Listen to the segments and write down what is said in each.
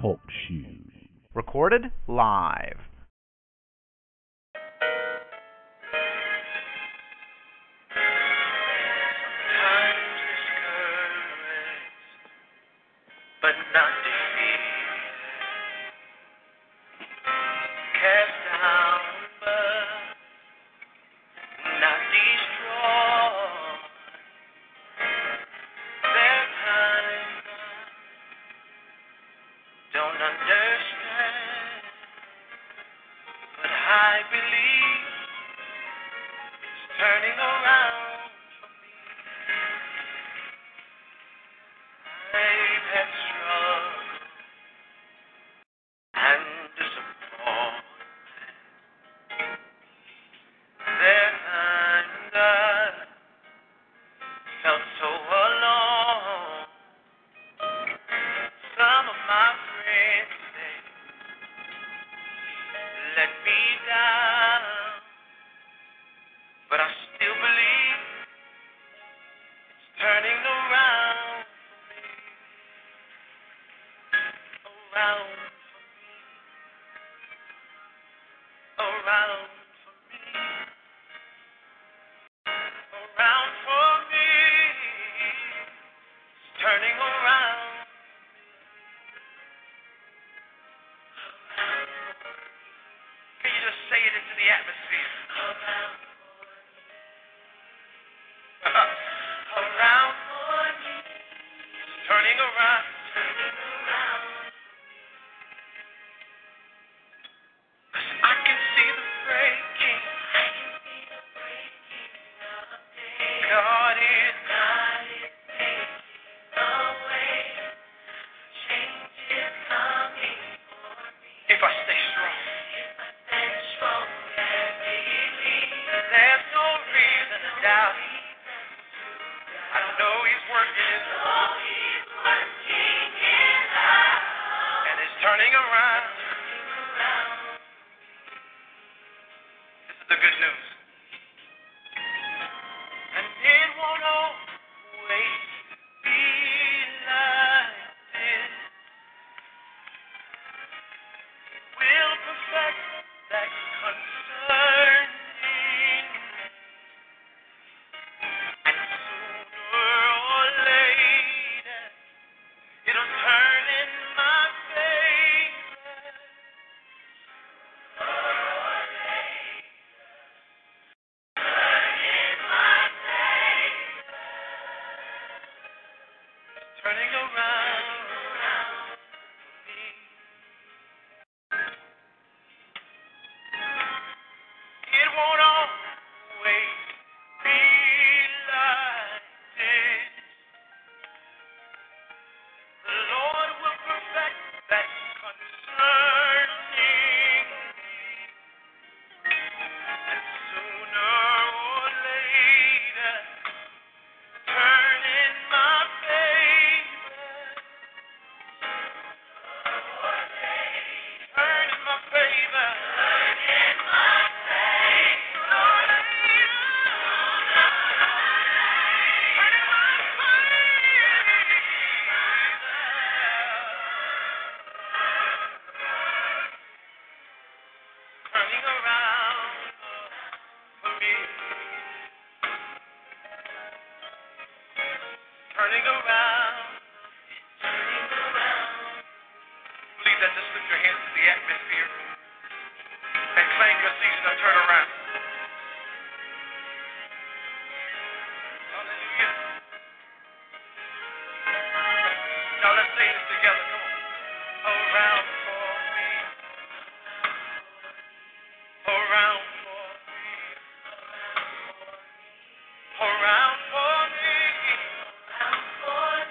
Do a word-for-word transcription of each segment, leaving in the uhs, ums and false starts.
Talk shoes. Recorded live. But not defeated, cast down but not destroyed, their time don't understand, but I believe it's turning around. Around for me, around for me, around for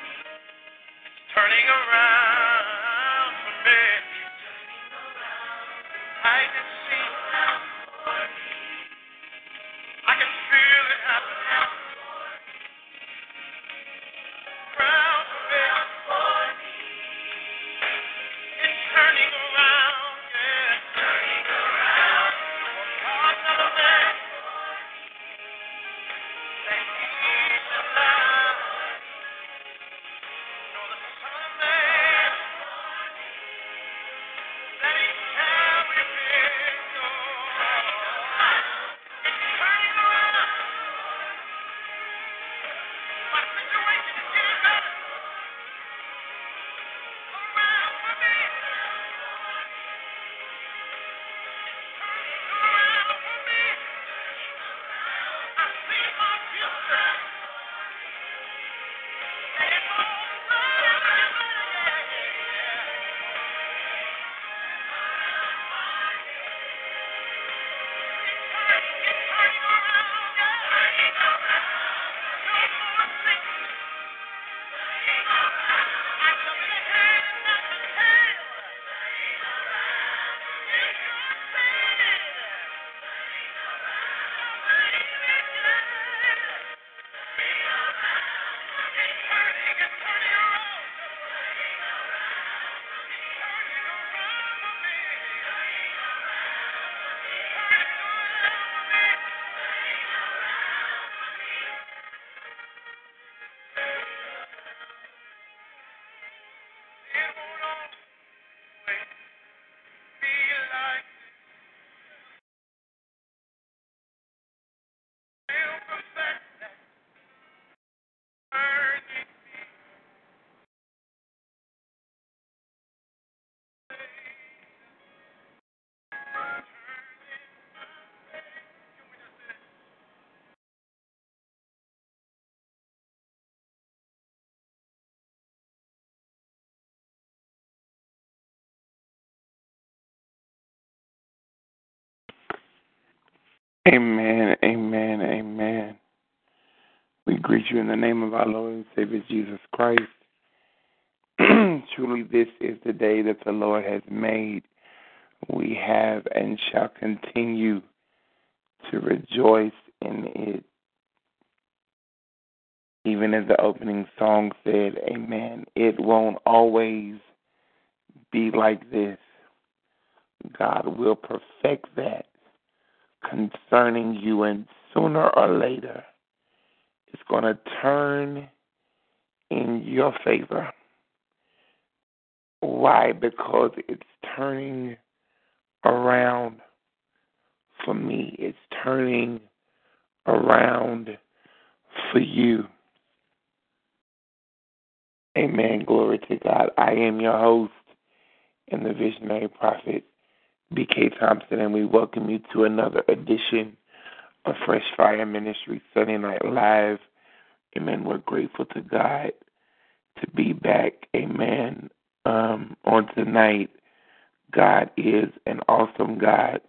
Amen, amen, amen. We greet you in the name of our Lord and Savior Jesus Christ. Truly, this is the day that the Lord has made. We have and shall continue to rejoice in it. Even as the opening song said, amen, it won't always be like this. God will perfect that concerning you, and sooner or later, it's going to turn in your favor. Why? Because it's turning around for me. It's turning around for you. Amen. Glory to God. I am your host and the visionary prophet, B K. Thompson, and we welcome you to another edition of Fresh Fire Ministry Sunday Night Live. Amen. We're grateful to God to be back. Amen. Um, on tonight, God is an awesome God,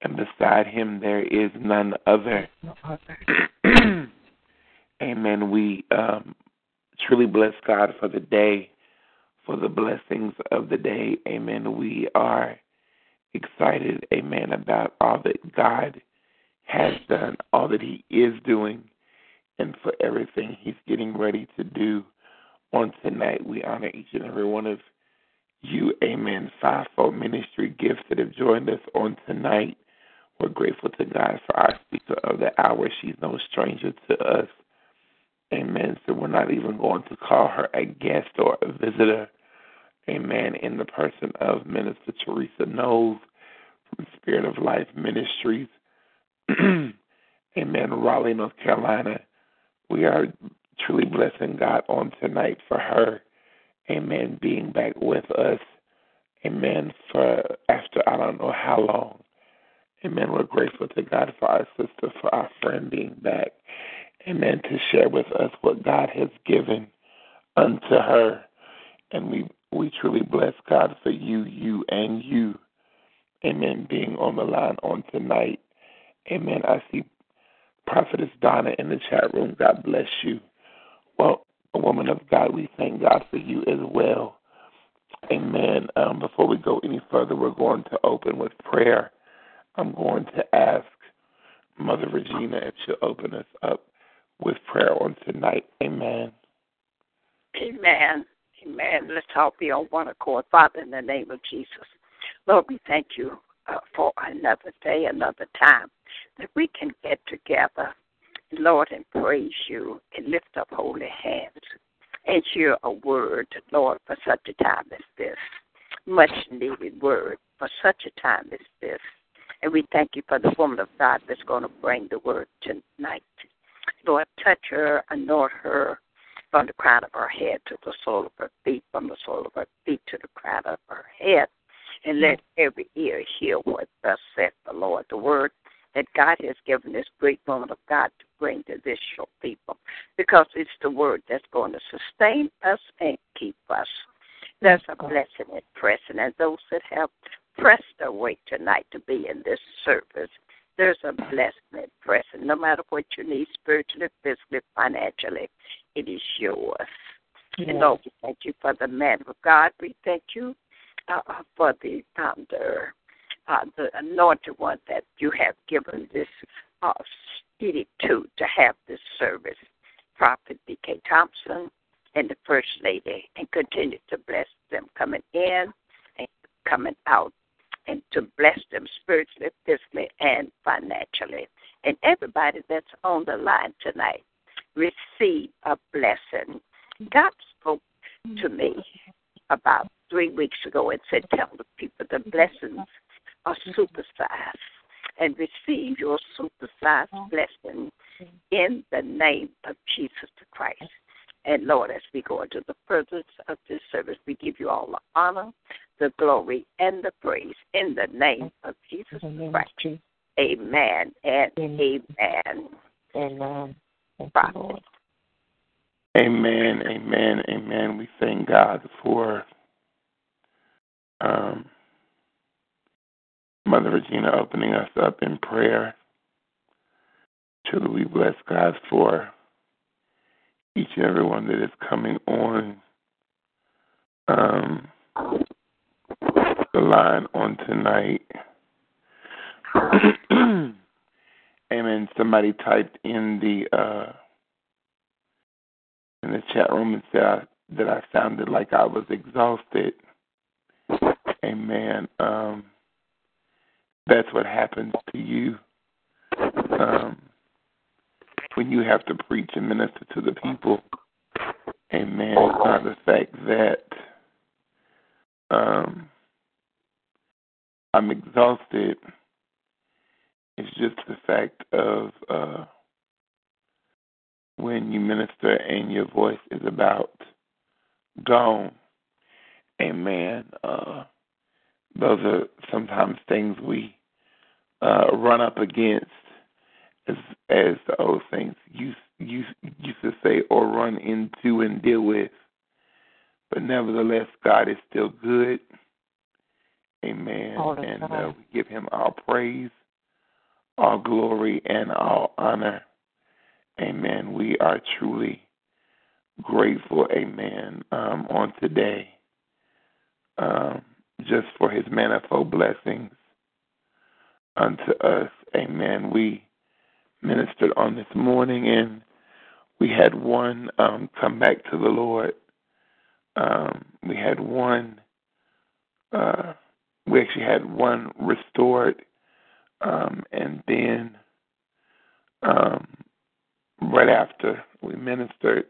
and beside him there is none other. No other. Amen. We um, truly bless God for the day, for the blessings of the day. Amen. We are excited, amen, about all that God has done, all that he is doing, and for everything he's getting ready to do on tonight. We honor each and every one of you, amen, fivefold ministry gifts that have joined us on tonight. We're grateful to God for our speaker of the hour. She's no stranger to us, amen, so we're not even going to call her a guest or a visitor. Amen, in the person of Minister Teresa Knowles from Spirit of Life Ministries. Amen, Raleigh, North Carolina. We are truly blessing God on tonight for her, amen, being back with us, amen, for after I don't know how long. Amen, we're grateful to God for our sister, for our friend being back, amen, to share with us what God has given unto her. And we We truly bless God for you, you, and you, amen, being on the line on tonight. Amen. I see Prophetess Donna in the chat room. God bless you. Well, a woman of God, we thank God for you as well. Amen. Um, before we go any further, we're going to open with prayer. I'm going to ask Mother Regina if she'll open us up with prayer on tonight. Amen. Amen. Amen. Let's all be on one accord. Father, in the name of Jesus, Lord, we thank you uh, for another day, another time, that we can get together, Lord, and praise you and lift up holy hands and share a word, Lord, for such a time as this, much-needed word for such a time as this. And we thank you for the woman of God that's going to bring the word tonight. Lord, touch her, anoint her, from the crown of her head to the sole of her feet, from the sole of her feet to the crown of her head, and let every ear hear what thus saith the Lord. The word that God has given this great woman of God to bring to this your people, because it's the word that's going to sustain us and keep us. There's a blessing in pressing, and those that have pressed their way tonight to be in this service, there's a blessing in pressing. No matter what you need, spiritually, physically, financially, it is yours. Yes. And Lord, we thank you for the man of God. We thank you uh, for the founder, uh, the anointed one that you have given this uh, city to, to have this service, Prophet B K. Thompson and the First Lady, and continue to bless them coming in and coming out, and to bless them spiritually, physically, and financially. And everybody that's on the line tonight, receive a blessing. God spoke to me about three weeks ago and said, tell the people the blessings are supersized, and receive your supersized blessing in the name of Jesus Christ. And Lord, as we go into the furtherance of this service, we give you all the honor, the glory, and the praise in the name of Jesus Christ. Amen and amen. Amen. Amen. Amen. Amen. Amen. We thank God for um, Mother Regina opening us up in prayer. Truly, we bless God for each and every one that is coming on um, the line on tonight. Amen. Somebody typed in the uh, in the chat room and said I, that I sounded like I was exhausted. Amen. Um, that's what happens to you um, when you have to preach and minister to the people. Amen. It's not the fact that um, I'm exhausted. It's just the fact of uh, when you minister and your voice is about gone. Amen. Uh, those are sometimes things we uh, run up against, as, as the old saints used, used, used to say, or run into and deal with. But nevertheless, God is still good. Amen. And uh, we give him all praise, all glory, and all honor. Amen. We are truly grateful, amen, um, on today, um, just for his manifold blessings unto us. Amen. We ministered on this morning, and we had one um, come back to the Lord. Um, we had one, uh, we actually had one restored. Um, and then um, right after we ministered,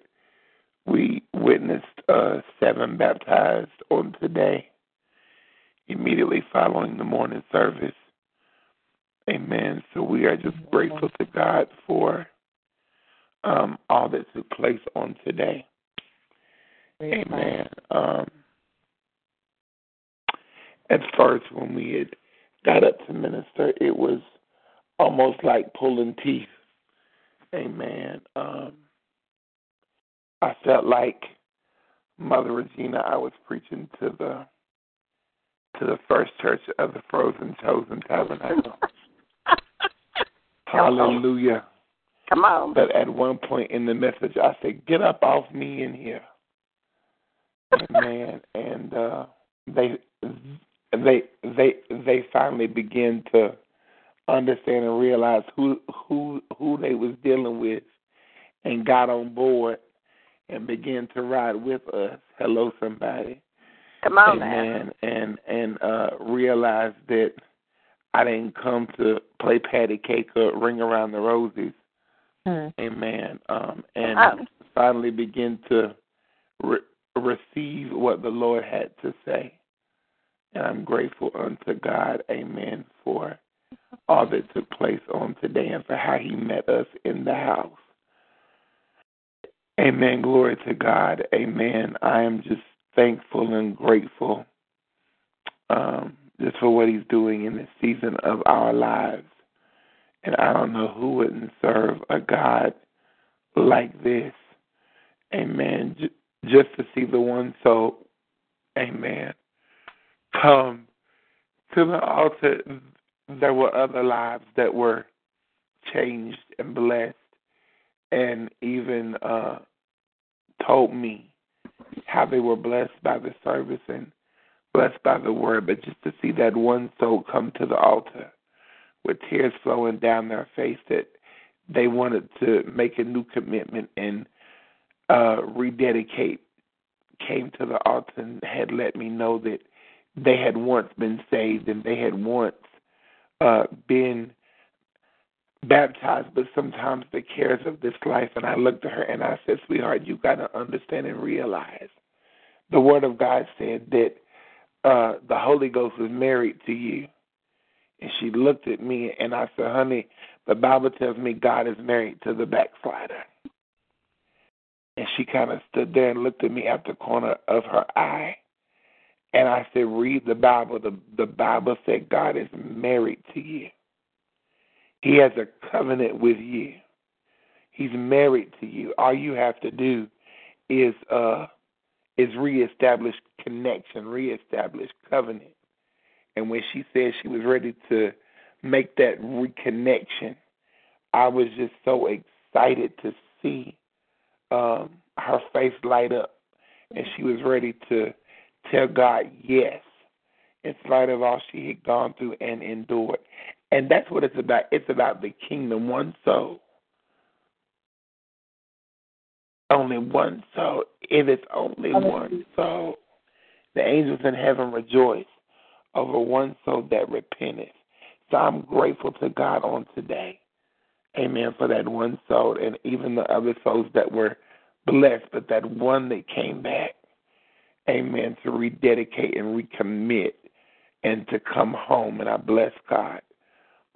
we witnessed uh, seven baptized on today, immediately following the morning service. Amen. So we are just grateful to God for um, all that took place on today. Amen. Um, at first, when we had got up to minister, it was almost like pulling teeth. Amen. Um, I felt like Mother Regina. I was preaching to the to the first church of the Frozen Chosen Tabernacle. Hallelujah. Come on. But at one point in the message, I said, "Get up off me in here." Amen. And uh, they. They they they finally began to understand and realize who who who they was dealing with, and got on board and began to ride with us. Hello, somebody. Come on, amen. Man. And and uh, realized that I didn't come to play patty cake or ring around the roses. Hmm. Amen. Um, and oh. finally begin to re- receive what the Lord had to say. And I'm grateful unto God, amen, for all that took place on today and for how he met us in the house. Amen. Glory to God. Amen. I am just thankful and grateful um, just for what he's doing in this season of our lives. And I don't know who wouldn't serve a God like this. Amen. J- just to see the one soul. Amen. Come to the altar. There were other lives that were changed and blessed, and even uh, told me how they were blessed by the service and blessed by the word. But just to see that one soul come to the altar with tears flowing down their face, that they wanted to make a new commitment and uh, rededicate, came to the altar and had let me know that they had once been saved and they had once uh, been baptized, but sometimes the cares of this life. And I looked at her and I said, sweetheart, you got to understand and realize the Word of God said that uh, the Holy Ghost is married to you. And she looked at me and I said, honey, the Bible tells me God is married to the backslider. And she kind of stood there and looked at me out the corner of her eye. And I said, read the Bible. The, the Bible said God is married to you. He has a covenant with you. He's married to you. All you have to do is uh, is reestablish connection, reestablish covenant. And when she said she was ready to make that reconnection, I was just so excited to see um, her face light up, and she was ready to tell God yes in spite of all she had gone through and endured. And that's what it's about. It's about the kingdom, one soul. Only one soul. If it's only one soul, the angels in heaven rejoice over one soul that repenteth. So I'm grateful to God on today, amen, for that one soul and even the other souls that were blessed, but that one that came back, amen, to rededicate and recommit and to come home. And I bless God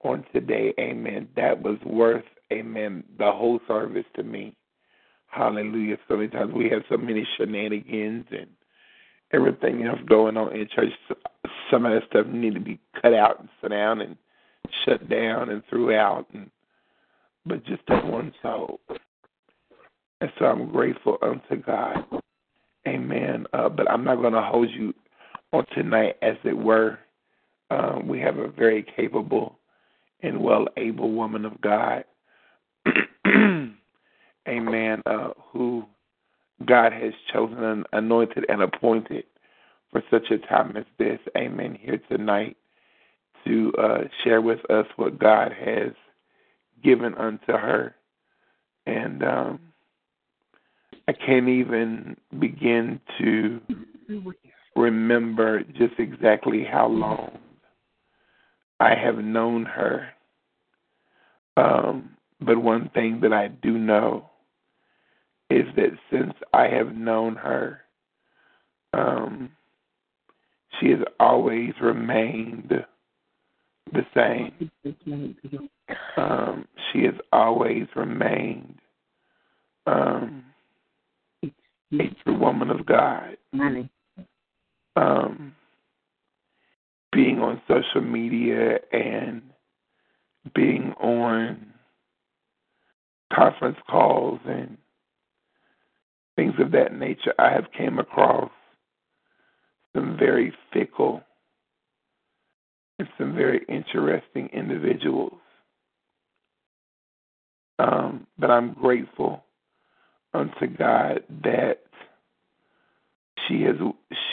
on today, amen. That was worth, amen, the whole service to me. Hallelujah. So many times we have so many shenanigans and everything else going on in church. Some of that stuff need to be cut out and sit down and shut down and threw out. And, but just that one soul. And so I'm grateful unto God. Amen. Uh, but I'm not going to hold you on tonight, as it were. Um, we have a very capable and well-able woman of God. Amen, uh, who God has chosen and anointed and appointed for such a time as this. Amen, here tonight to uh, share with us what God has given unto her. And um, I can't even begin to remember just exactly how long I have known her. Um, but one thing that I do know is that since I have known her, um, she has always remained the same. Um, she has always remained um, a true woman of God. Um, being on social media and being on conference calls and things of that nature, I have came across some very fickle and some very interesting individuals. Um, but I'm grateful unto God that she is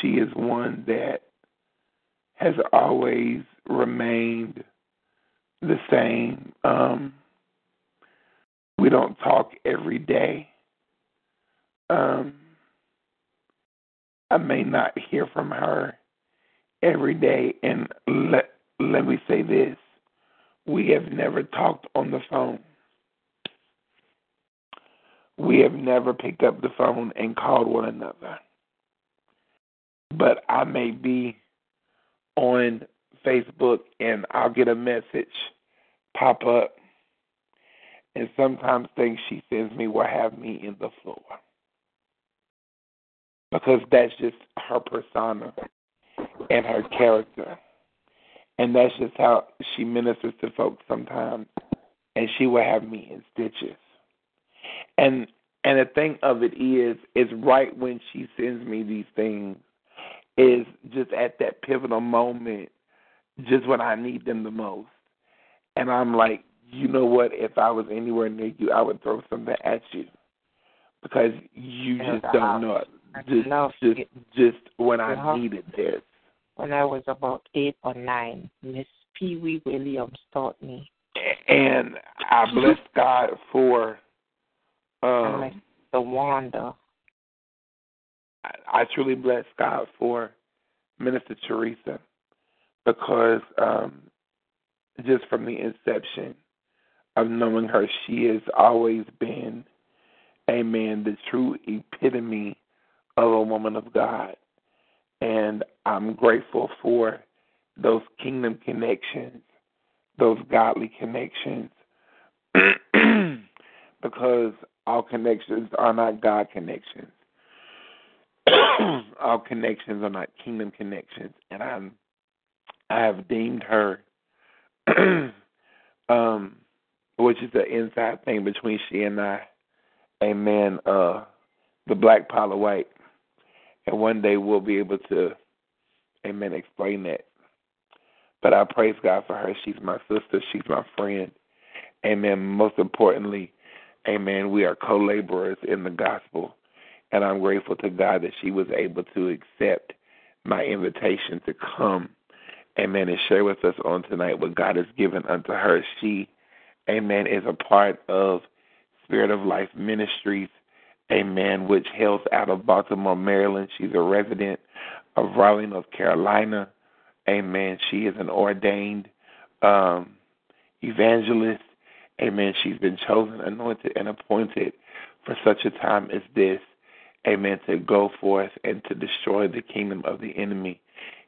she is one that has always remained the same. Um, we don't talk every day. Um, I may not hear from her every day, and let, let me say this. We have never talked on the phone. We have never picked up the phone and called one another. But I may be on Facebook, and I'll get a message pop up, and sometimes things she sends me will have me in the floor. Because that's just her persona and her character. And that's just how she ministers to folks sometimes. And she will have me in stitches. And and the thing of it is, is right when she sends me these things, is just at that pivotal moment, just when I need them the most. And I'm like, you know what? If I was anywhere near you, I would throw something at you. Because you just don't know it. Just, just, just when I needed this. When I was about eight or nine, Miss Pee Wee Williams taught me. And I bless God for um, the wonder. I, I truly bless God for Minister Teresa, because um, just from the inception of knowing her, she has always been, amen, the true epitome of a woman of God. And I'm grateful for those kingdom connections, those godly connections, because all connections are not God connections. All connections are not kingdom connections. And I'm, I have deemed her, um, which is an inside thing between she and I, amen, uh, the black pile of white. And one day we'll be able to, amen, explain that. But I praise God for her. She's my sister. She's my friend. Amen. Most importantly, amen, we are co-laborers in the gospel, and I'm grateful to God that she was able to accept my invitation to come, amen, and share with us on tonight what God has given unto her. She, amen, is a part of Spirit of Life Ministries, amen, which hails out of Baltimore, Maryland. She's a resident of Raleigh, North Carolina, amen. She is an ordained um, evangelist, amen. She's been chosen, anointed, and appointed for such a time as this, amen, to go forth and to destroy the kingdom of the enemy.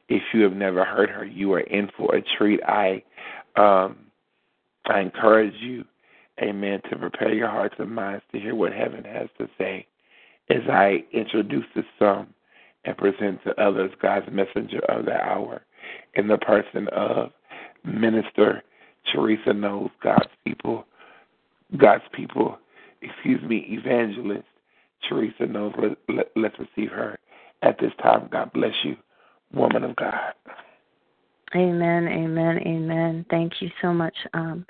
If you have never heard her, you are in for a treat. I, um, I encourage you, amen, to prepare your hearts and minds to hear what heaven has to say as I introduce to some and present to others God's messenger of the hour in the person of Minister Teresa Knowles, God's people, God's people, excuse me, evangelist Teresa Knowles. Let, let, let's receive her at this time. God bless you, woman of God. Amen, amen, amen. Thank you so much, um,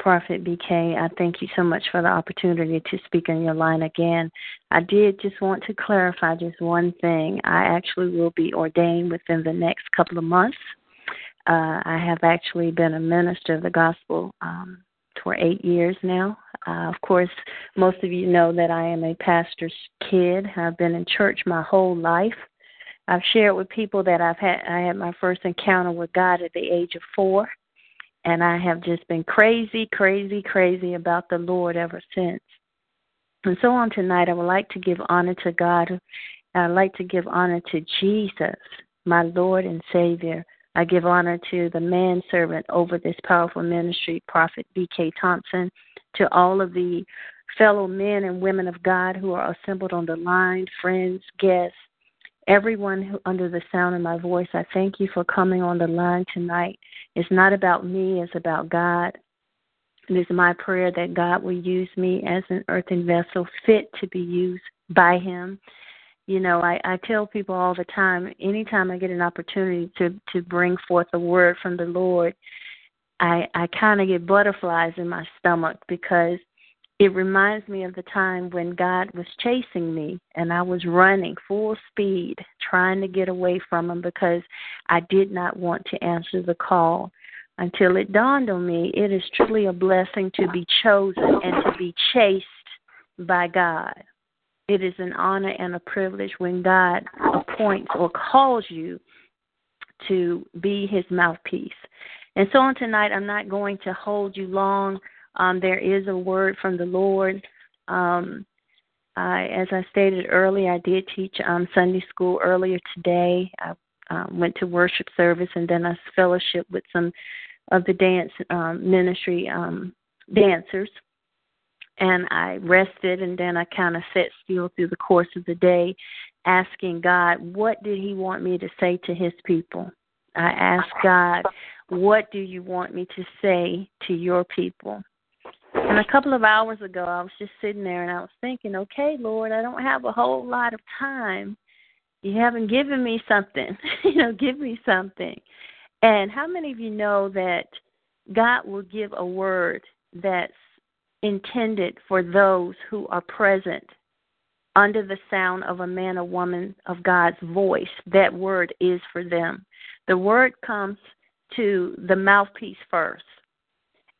Prophet B K. I thank you so much for the opportunity to speak on your line again. I did just want to clarify just one thing. I actually will be ordained within the next couple of months. Uh, I have actually been a minister of the gospel um, for eight years now. Uh, of course, most of you know that I am a pastor's kid. I've been in church my whole life. I've shared with people that I've had. I had my first encounter with God at the age of four, and I have just been crazy, crazy, crazy about the Lord ever since. And so on tonight, I would like to give honor to God. I'd like to give honor to Jesus, my Lord and Savior. I give honor to the manservant over this powerful ministry, Prophet B K. Thompson, to all of the fellow men and women of God who are assembled on the line, friends, guests, everyone who under the sound of my voice. I thank you for coming on the line tonight. It's not about me, it's about God. It is my prayer that God will use me as an earthen vessel fit to be used by Him. You know, I, I tell people all the time, anytime I get an opportunity to, to bring forth a word from the Lord, I, I kind of get butterflies in my stomach because it reminds me of the time when God was chasing me and I was running full speed, trying to get away from Him because I did not want to answer the call until it dawned on me. It is truly a blessing to be chosen and to be chased by God. It is an honor and a privilege when God appoints or calls you to be His mouthpiece. And so on tonight, I'm not going to hold you long. Um, there is a word from the Lord. Um, I, as I stated earlier, I did teach um, Sunday school earlier today. I uh, went to worship service, and then I fellowshiped with some of the dance um, ministry um, dancers. And I rested, and then I kind of sat still through the course of the day asking God, what did He want me to say to His people? I asked God, what do you want me to say to your people? And a couple of hours ago, I was just sitting there, and I was thinking, okay, Lord, I don't have a whole lot of time. You haven't given me something. you know, give me something. And how many of you know that God will give a word that's intended for those who are present under the sound of a man or woman of God's voice? That word is for them. The word comes to the mouthpiece first.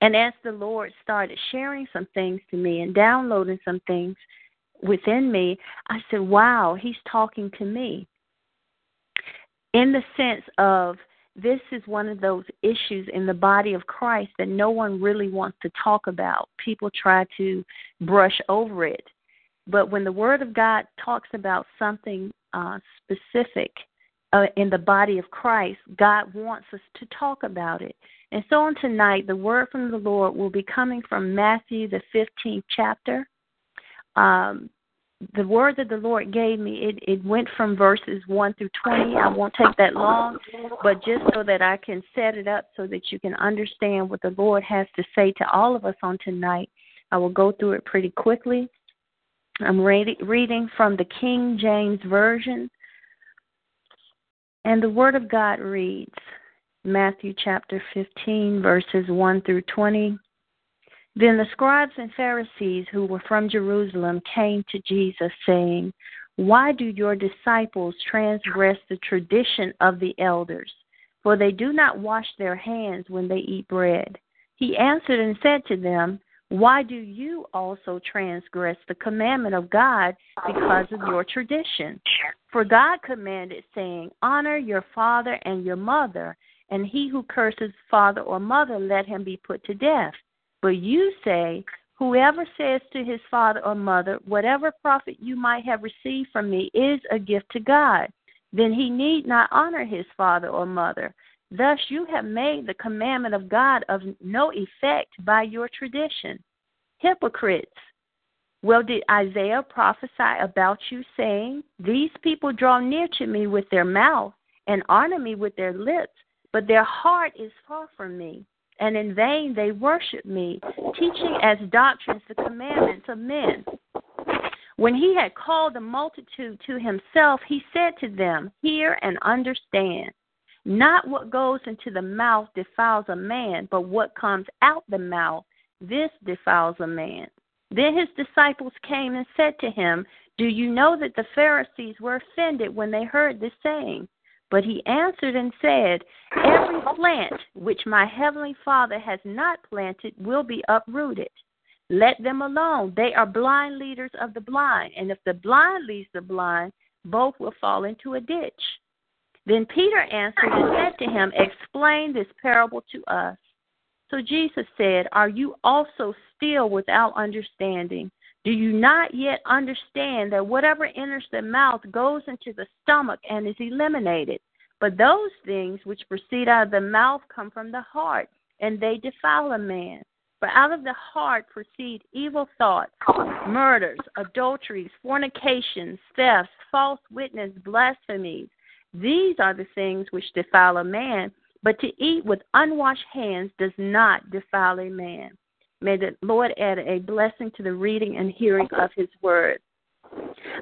And as the Lord started sharing some things to me and downloading some things within me, I said, wow, He's talking to me. In the sense of, this is one of those issues in the body of Christ that no one really wants to talk about. People try to brush over it. But when the Word of God talks about something uh, specific uh, in the body of Christ, God wants us to talk about it. And so on tonight, the word from the Lord will be coming from Matthew, the fifteenth chapter. Um The word that the Lord gave me, it, it went from verses one through twenty. I won't take that long, but just so that I can set it up so that you can understand what the Lord has to say to all of us on tonight, I will go through it pretty quickly. I'm read, reading from the King James Version. And the Word of God reads, Matthew chapter fifteen, verses one through twenty. Then the scribes and Pharisees who were from Jerusalem came to Jesus, saying, "Why do your disciples transgress the tradition of the elders? For they do not wash their hands when they eat bread." He answered and said to them, "Why do you also transgress the commandment of God because of your tradition? For God commanded, saying, 'Honor your father and your mother,' and he who curses father or mother, let him be put to death. But you say, 'Whoever says to his father or mother, whatever profit you might have received from me is a gift to God,' then he need not honor his father or mother. Thus you have made the commandment of God of no effect by your tradition. Hypocrites! Well, did Isaiah prophesy about you, saying, 'These people draw near to me with their mouth and honor me with their lips, but their heart is far from me, and in vain they worship me, teaching as doctrines the commandments of men?' When he had called the multitude to himself, he said to them, 'Hear and understand. Not what goes into the mouth defiles a man, but what comes out the mouth, this defiles a man.' Then his disciples came and said to him, 'Do you know that the Pharisees were offended when they heard this saying?' But he answered and said, 'Every plant which my heavenly Father has not planted will be uprooted. Let them alone. They are blind leaders of the blind, and if the blind leads the blind, both will fall into a ditch.' Then Peter answered and said to him, 'Explain this parable to us.' So Jesus said, 'Are you also still without understanding? Do you not yet understand that whatever enters the mouth goes into the stomach and is eliminated? But those things which proceed out of the mouth come from the heart, and they defile a man. For out of the heart proceed evil thoughts, murders, adulteries, fornications, thefts, false witness, blasphemies. These are the things which defile a man, but to eat with unwashed hands does not defile a man.'" May the Lord add a blessing to the reading and hearing of his word.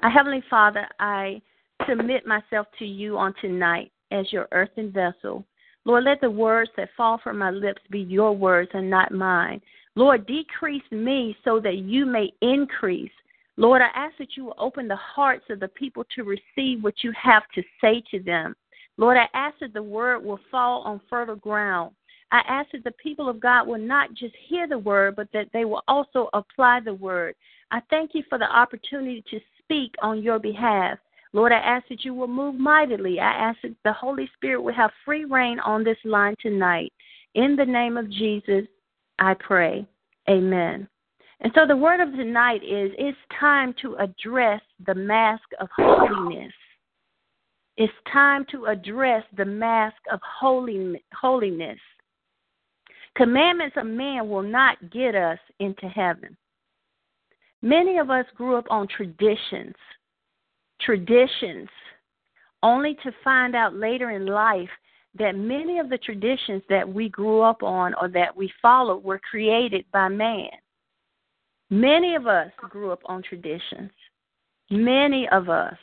Our Heavenly Father, I submit myself to you on tonight as your earthen vessel. Lord, let the words that fall from my lips be your words and not mine. Lord, decrease me so that you may increase. Lord, I ask that you will open the hearts of the people to receive what you have to say to them. Lord, I ask that the word will fall on fertile ground. I ask that the people of God will not just hear the word, but that they will also apply the word. I thank you for the opportunity to speak on your behalf. Lord, I ask that you will move mightily. I ask that the Holy Spirit will have free reign on this line tonight. In the name of Jesus, I pray. Amen. And so the word of tonight is, it's time to address the mask of holiness. It's time to address the mask of holy, holiness. Commandments of man will not get us into heaven. Many of us grew up on traditions, traditions, only to find out later in life that many of the traditions that we grew up on or that we followed were created by man. Many of us grew up on traditions. Many of us.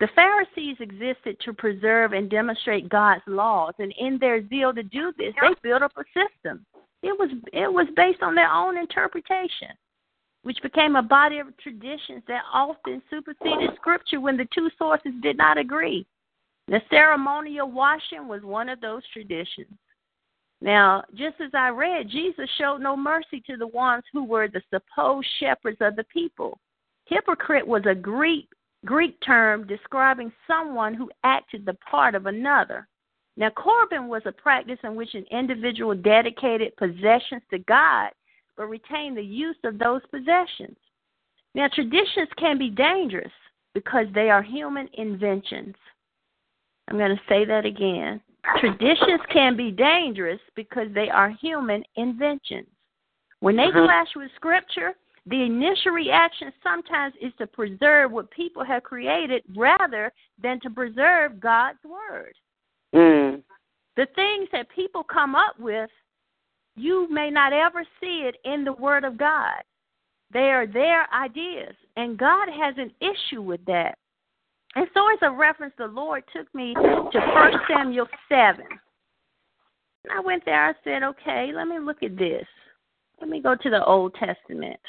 The Pharisees existed to preserve and demonstrate God's laws, and in their zeal to do this, they built up a system. It was it was based on their own interpretation, which became a body of traditions that often superseded Scripture when the two sources did not agree. The ceremonial washing was one of those traditions. Now, just as I read, Jesus showed no mercy to the ones who were the supposed shepherds of the people. Hypocrite was a Greek Greek term describing someone who acted the part of another. Now, Corbin was a practice in which an individual dedicated possessions to God but retained the use of those possessions. Now, traditions can be dangerous because they are human inventions. I'm going to say that again. Traditions can be dangerous because they are human inventions. When they mm-hmm. clash with Scripture, the initial reaction sometimes is to preserve what people have created rather than to preserve God's Word. Mm. The things that people come up with, you may not ever see it in the Word of God. They are their ideas, and God has an issue with that. And so as a reference, the Lord took me to First Samuel seven. And I went there, I said, okay, let me look at this. Let me go to the Old Testament.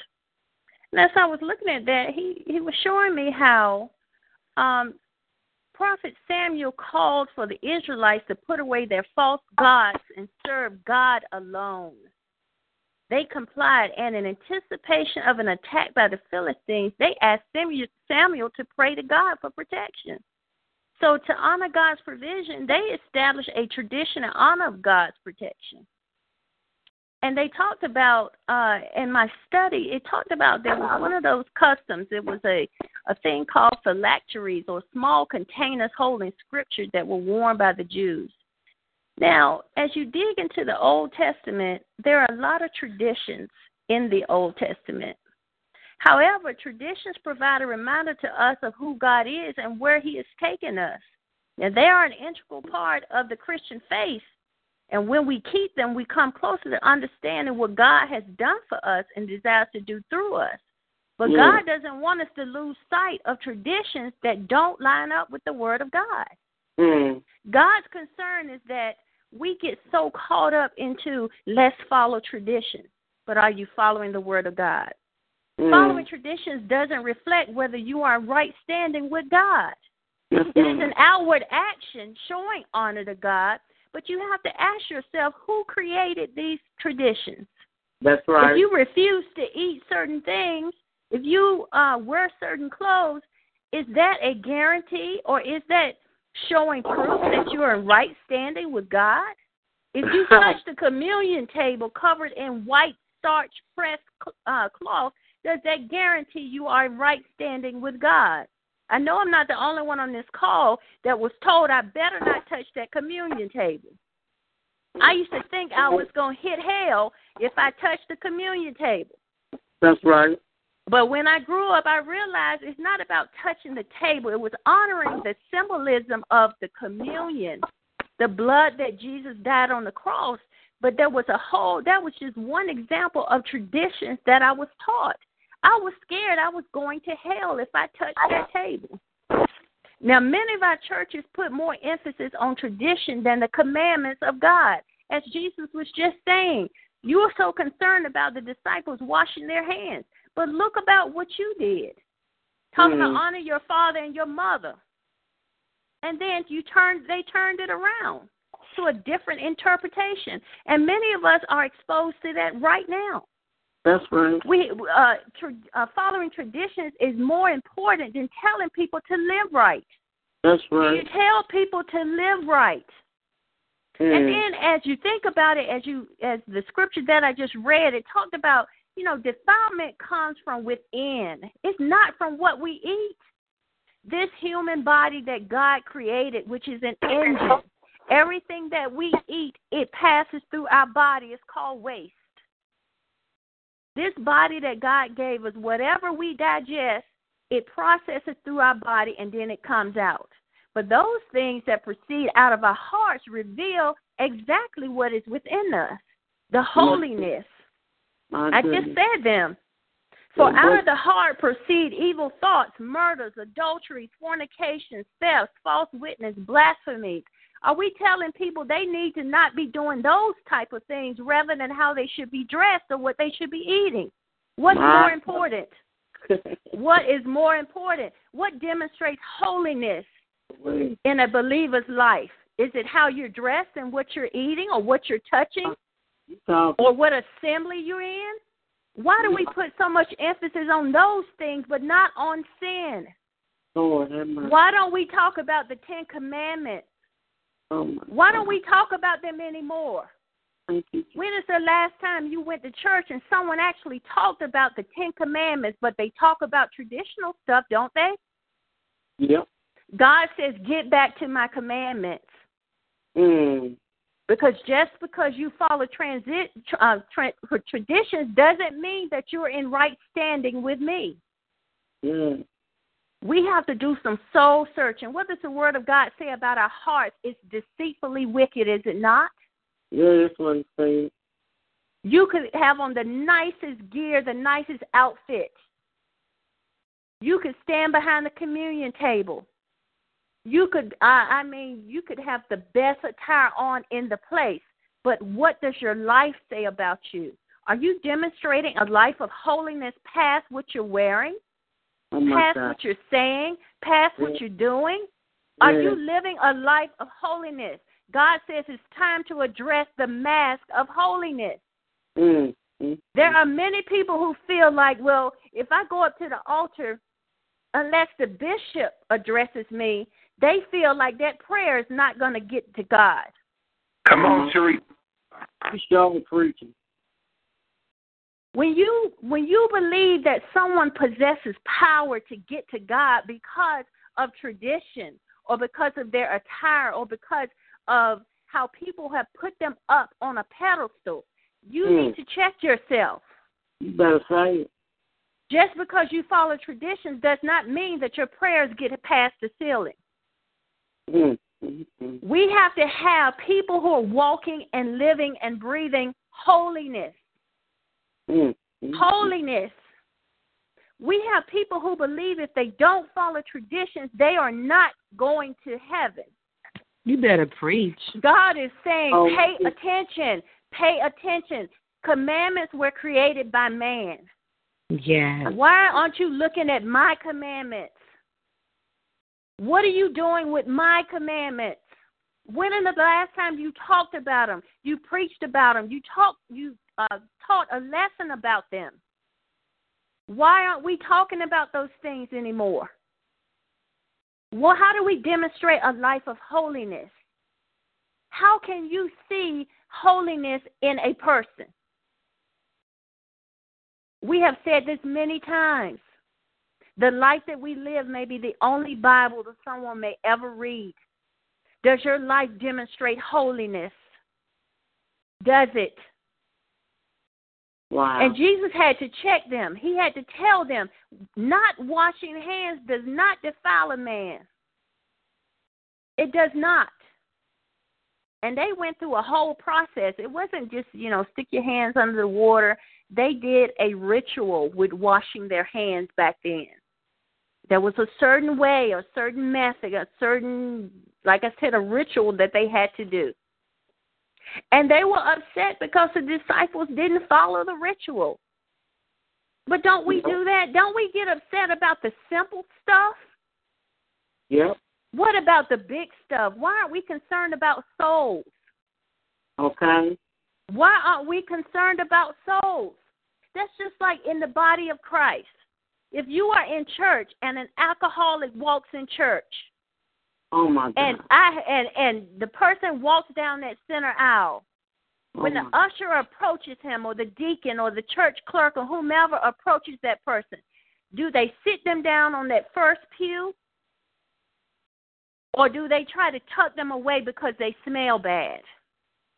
And as I was looking at that, he, he was showing me how um, Prophet Samuel called for the Israelites to put away their false gods and serve God alone. They complied, and in anticipation of an attack by the Philistines, they asked Samuel to pray to God for protection. So to honor God's provision, they established a tradition in honor of God's protection. And they talked about, uh, in my study, it talked about there was one of those customs. It was a, a thing called phylacteries, or small containers holding scripture, that were worn by the Jews. Now, as you dig into the Old Testament, there are a lot of traditions in the Old Testament. However, traditions provide a reminder to us of who God is and where he has taken us. Now, they are an integral part of the Christian faith. And when we keep them, we come closer to understanding what God has done for us and desires to do through us. But yeah. God doesn't want us to lose sight of traditions that don't line up with the Word of God. Mm. God's concern is that we get so caught up into let's follow tradition, but are you following the Word of God? Mm. Following traditions doesn't reflect whether you are right standing with God. Mm-hmm. It is an outward action showing honor to God, but you have to ask yourself, who created these traditions? That's right. If you refuse to eat certain things, if you uh, wear certain clothes, is that a guarantee, or is that showing proof that you are in right standing with God? If you touch the communion table covered in white starch pressed uh, cloth, does that guarantee you are in right standing with God? I know I'm not the only one on this call that was told I better not touch that communion table. I used to think I was going to hit hell if I touched the communion table. That's right. But when I grew up, I realized it's not about touching the table. It was honoring the symbolism of the communion, the blood that Jesus died on the cross. But there was a whole, that was just one example of traditions that I was taught. I was scared I was going to hell if I touched that table. Now, many of our churches put more emphasis on tradition than the commandments of God. As Jesus was just saying, you are so concerned about the disciples washing their hands. But look about what you did. Talking mm. to honor your father and your mother. And then you turned, they turned it around to a different interpretation. And many of us are exposed to that right now. That's right. We, uh, tra- uh, following traditions is more important than telling people to live right. That's right. You tell people to live right. Mm. And then as you think about it, as you as the scripture that I just read, it talked about, you know, defilement comes from within. It's not from what we eat. This human body that God created, which is an engine, everything that we eat, it passes through our body. It's called waste. This body that God gave us, whatever we digest, it processes through our body and then it comes out. But those things that proceed out of our hearts reveal exactly what is within us, the holiness. My I goodness. just said them. For yeah, out of the heart proceed evil thoughts, murders, adulteries, fornications, thefts, false witness, blasphemies. Are we telling people they need to not be doing those type of things rather than how they should be dressed or what they should be eating? What's wow. more important? What is more important? What demonstrates holiness in a believer's life? Is it how you're dressed and what you're eating or what you're touching or what assembly you're in? Why do we put so much emphasis on those things but not on sin? Lord, why don't we talk about the Ten Commandments? Oh Why don't we talk about them anymore? Thank you. When is the last time you went to church and someone actually talked about the Ten Commandments, but they talk about traditional stuff, don't they? Yep. God says, get back to my commandments. Mm. Because just because you follow transit, uh, tra- traditions doesn't mean that you're in right standing with me. Mm. We have to do some soul searching. What does the Word of God say about our hearts? It's deceitfully wicked, is it not? Yeah, that's what it says. You could have on the nicest gear, the nicest outfit. You could stand behind the communion table. You could, uh, I mean, you could have the best attire on in the place. But what does your life say about you? Are you demonstrating a life of holiness past what you're wearing, oh past God. what you're saying, past yeah. what you're doing? Are yeah. you living a life of holiness? God says it's time to address the mask of holiness. Mm-hmm. There are many people who feel like, well, if I go up to the altar, unless the bishop addresses me, they feel like that prayer is not going to get to God. Come on, Teresa. You're strong preaching. When you when you believe that someone possesses power to get to God because of tradition or because of their attire or because of how people have put them up on a pedestal, you mm. need to check yourself. You better say it. Just because you follow traditions does not mean that your prayers get past the ceiling. Mm. Mm-hmm. We have to have people who are walking and living and breathing holiness. Mm-hmm. Holiness. We have people who believe if they don't follow traditions, they are not going to heaven. You better preach. God is saying, oh, pay it. attention, pay attention. Commandments were created by man. Yes. Why aren't you looking at my commandments? What are you doing with my commandments? When in the last time you talked about them, you preached about them, you talked, you uh, taught a lesson about them? Why aren't we talking about those things anymore? Well, how do we demonstrate a life of holiness? How can you see holiness in a person? We have said this many times. The life that we live may be the only Bible that someone may ever read. Does your life demonstrate holiness? Does it? Wow. And Jesus had to check them. He had to tell them, not washing hands does not defile a man. It does not. And they went through a whole process. It wasn't just, you know, stick your hands under the water. They did a ritual with washing their hands back then. There was a certain way, a certain method, a certain, like I said, a ritual that they had to do. And they were upset because the disciples didn't follow the ritual. But don't we do that? Don't we get upset about the simple stuff? Yep. What about the big stuff? Why aren't we concerned about souls? Okay. Why aren't we concerned about souls? That's just like in the body of Christ. If you are in church and an alcoholic walks in church, oh my God. And I and, and the person walks down that center aisle, when oh the usher approaches him or the deacon or the church clerk or whomever approaches that person, do they sit them down on that first pew or do they try to tuck them away because they smell bad?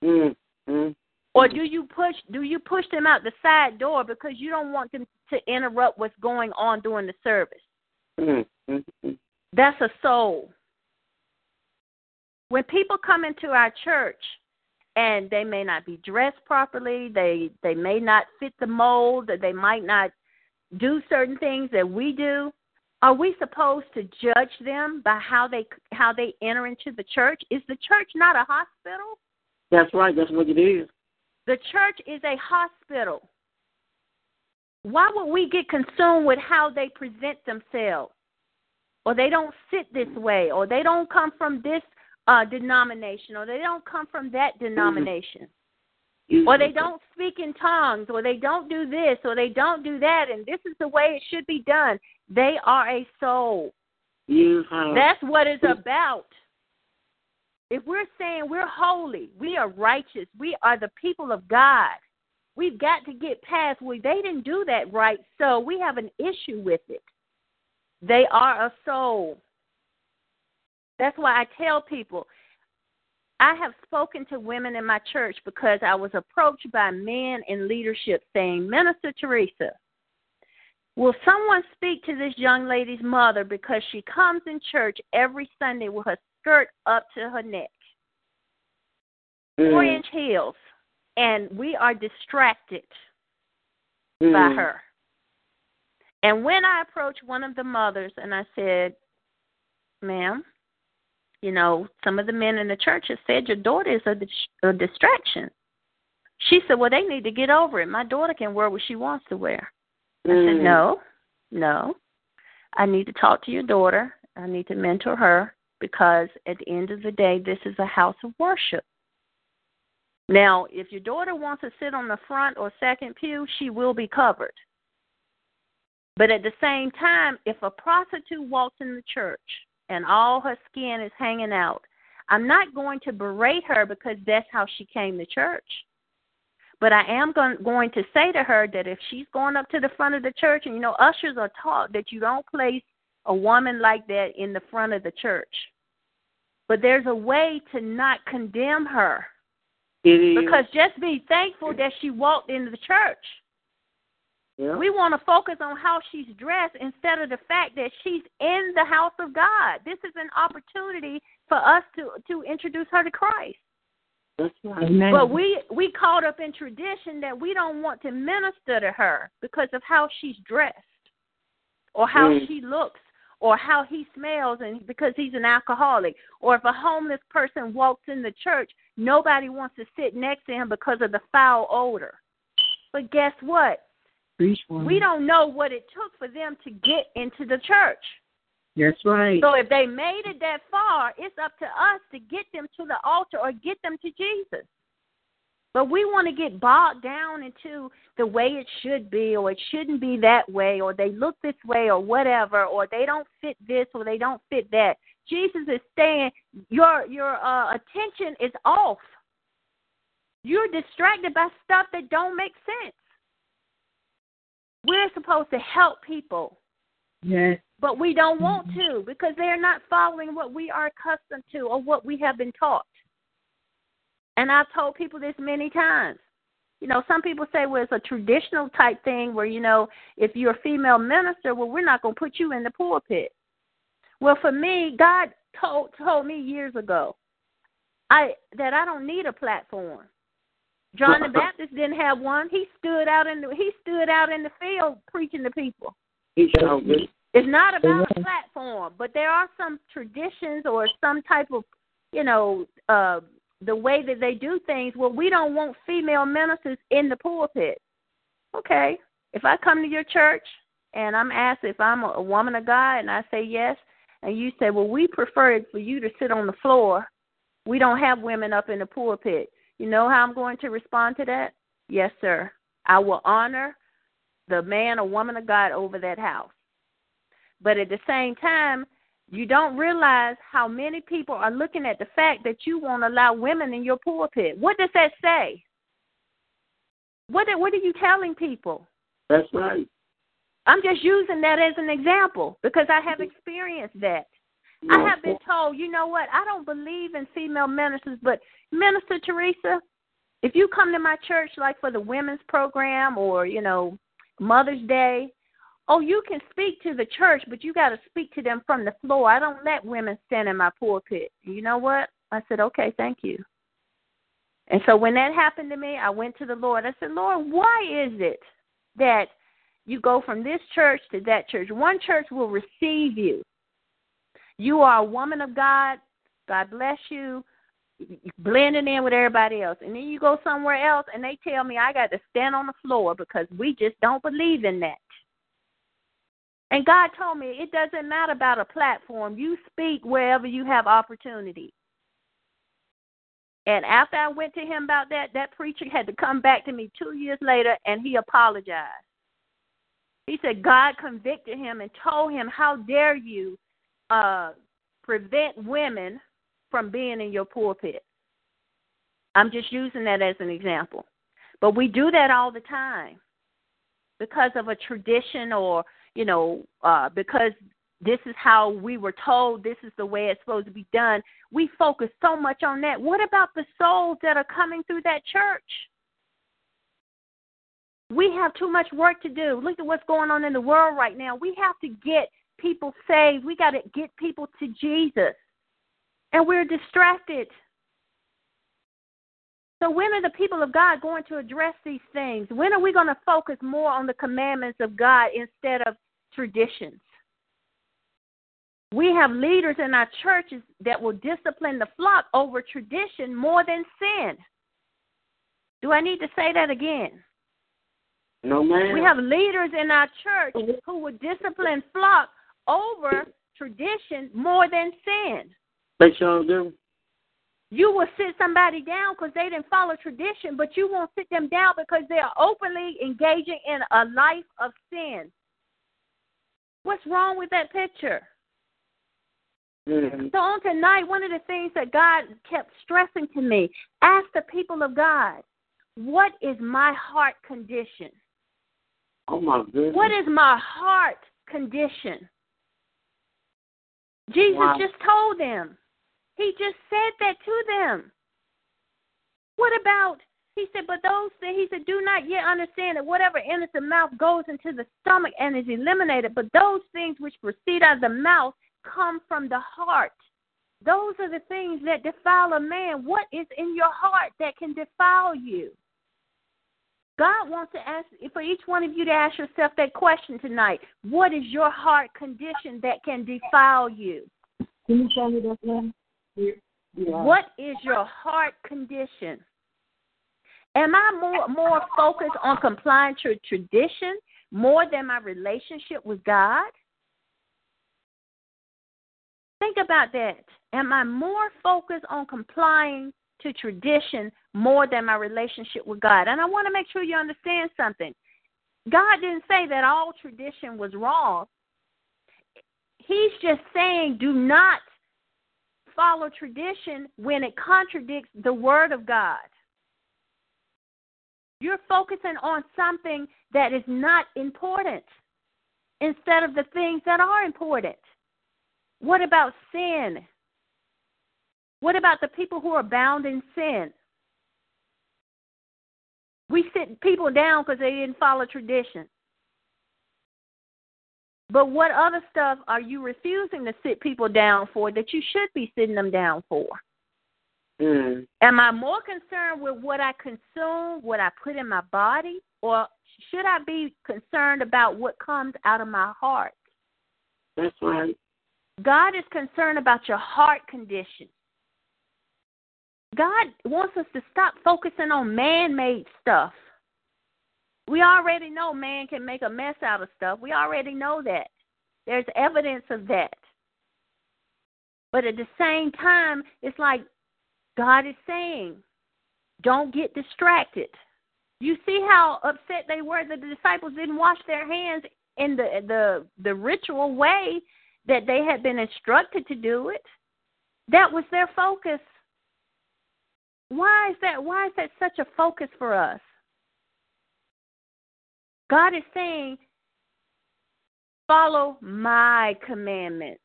Mm-hmm. Or do you push do you push them out the side door because you don't want them to interrupt what's going on during the service? Mm-hmm. That's a soul. When people come into our church and they may not be dressed properly, they, they may not fit the mold, they might not do certain things that we do, are we supposed to judge them by how they how they enter into the church? Is the church not a hospital? That's right. That's what it is. The church is a hospital. Why would we get consumed with how they present themselves? Or they don't sit this way, or they don't come from this uh, denomination, or they don't come from that denomination, mm-hmm. or they don't speak in tongues, or they don't do this, or they don't do that, and this is the way it should be done. They are a soul. Mm-hmm. That's what it's about. If we're saying we're holy, we are righteous, we are the people of God, we've got to get past, well, they didn't do that right, so we have an issue with it. They are a soul. That's why I tell people, I have spoken to women in my church because I was approached by men in leadership saying, Minister Teresa, will someone speak to this young lady's mother because she comes in church every Sunday with her skirt up to her neck, mm. orange heels, and we are distracted mm. by her. And when I approached one of the mothers and I said, ma'am, you know, some of the men in the church have said your daughter is a, dis- a distraction. She said, well, they need to get over it. My daughter can wear what she wants to wear. Mm. I said, no, no. I need to talk to your daughter. I need to mentor her because at the end of the day, this is a house of worship. Now, if your daughter wants to sit on the front or second pew, she will be covered. But at the same time, if a prostitute walks in the church and all her skin is hanging out, I'm not going to berate her because that's how she came to church. But I am going to say to her that if she's going up to the front of the church, and, you know, ushers are taught that you don't place a woman like that in the front of the church. But there's a way to not condemn her. Because just be thankful that she walked into the church. Yeah. We want to focus on how she's dressed instead of the fact that she's in the house of God. This is an opportunity for us to, to introduce her to Christ. That's right. Amen. But we, we caught up in tradition that we don't want to minister to her because of how she's dressed or how mm. she looks or how he smells, and because he's an alcoholic. Or if a homeless person walks in the church, nobody wants to sit next to him because of the foul odor. But guess what? We don't know what it took for them to get into the church. That's right. So if they made it that far, it's up to us to get them to the altar or get them to Jesus. But we want to get bogged down into the way it should be, or it shouldn't be that way, or they look this way, or whatever, or they don't fit this, or they don't fit that. Jesus is saying your your uh, attention is off. You're distracted by stuff that don't make sense. We're supposed to help people. Yes. But we don't want to because they're not following what we are accustomed to or what we have been taught. And I've told people this many times. You know, some people say, well, it's a traditional type thing where, you know, if you're a female minister, well, we're not going to put you in the pulpit. Well, for me, God told told me years ago I that I don't need a platform. John the Baptist didn't have one. He stood out in the he stood out in the field preaching to people. He sounds good. It's not about a platform, but there are some traditions or some type of, you know, uh, the way that they do things where we don't want female ministers in the pulpit. Okay, if I come to your church and I'm asked if I'm a woman of God and I say yes, and you say, well, we prefer it for you to sit on the floor. We don't have women up in the pulpit. You know how I'm going to respond to that? Yes, sir. I will honor the man or woman of God over that house. But at the same time, you don't realize how many people are looking at the fact that you won't allow women in your pulpit. What does that say? What What are you telling people? That's right. I'm just using that as an example because I have experienced that. I have been told, you know what, I don't believe in female ministers, but Minister Teresa, if you come to my church like for the women's program or, you know, Mother's Day, oh, you can speak to the church, but you got to speak to them from the floor. I don't let women stand in my pulpit. You know what? I said, okay, thank you. And so when that happened to me, I went to the Lord. I said, Lord, why is it that you go from this church to that church? One church will receive you. You are a woman of God. God bless you. Blending in with everybody else. And then you go somewhere else, and they tell me I got to stand on the floor because we just don't believe in that. And God told me it doesn't matter about a platform. You speak wherever you have opportunity. And after I went to him about that, that preacher had to come back to me two years later, and he apologized. He said God convicted him and told him, how dare you uh, prevent women from being in your pulpit. I'm just using that as an example. But we do that all the time because of a tradition or, you know, uh, because this is how we were told, this is the way it's supposed to be done. We focus so much on that. What about the souls that are coming through that church? We have too much work to do. Look at what's going on in the world right now. We have to get people saved. We got to get people to Jesus. And we're distracted. So when are the people of God going to address these things? When are we going to focus more on the commandments of God instead of traditions? We have leaders in our churches that will discipline the flock over tradition more than sin. Do I need to say that again? No, ma'am. We have leaders in our church who would discipline flock over tradition more than sin. They sure do. You will sit somebody down because they didn't follow tradition, but you won't sit them down because they are openly engaging in a life of sin. What's wrong with that picture? Mm-hmm. So on tonight, one of the things that God kept stressing to me, ask the people of God, what is my heart condition? Oh, my goodness. What is my heart condition? Jesus wow. just told them. He just said that to them. What about, he said, but those things, he said, do not yet understand that whatever enters the mouth goes into the stomach and is eliminated, but those things which proceed out of the mouth come from the heart. Those are the things that defile a man. What is in your heart that can defile you? God wants to ask, for each one of you to ask yourself that question tonight. What is your heart condition that can defile you? Can you show me that, man? Yeah. What is your heart condition? Am I more, more focused on complying to tradition more than my relationship with God? Think about that. Am I more focused on complying to tradition more than my relationship with God? And I want to make sure you understand something. God didn't say that all tradition was wrong. He's just saying do not follow tradition when it contradicts the Word of God. You're focusing on something that is not important instead of the things that are important. What about sin? What about the people who are bound in sin? We sit people down because they didn't follow tradition. But what other stuff are you refusing to sit people down for that you should be sitting them down for? Mm. Am I more concerned with what I consume, what I put in my body, or should I be concerned about what comes out of my heart? That's right. God is concerned about your heart condition. God wants us to stop focusing on man-made stuff. We already know man can make a mess out of stuff. We already know that. There's evidence of that. But at the same time, it's like God is saying, don't get distracted. You see how upset they were that the disciples didn't wash their hands in the the, the ritual way that they had been instructed to do it. That was their focus. Why is that? Why is that such a focus for us? God is saying, follow my commandments.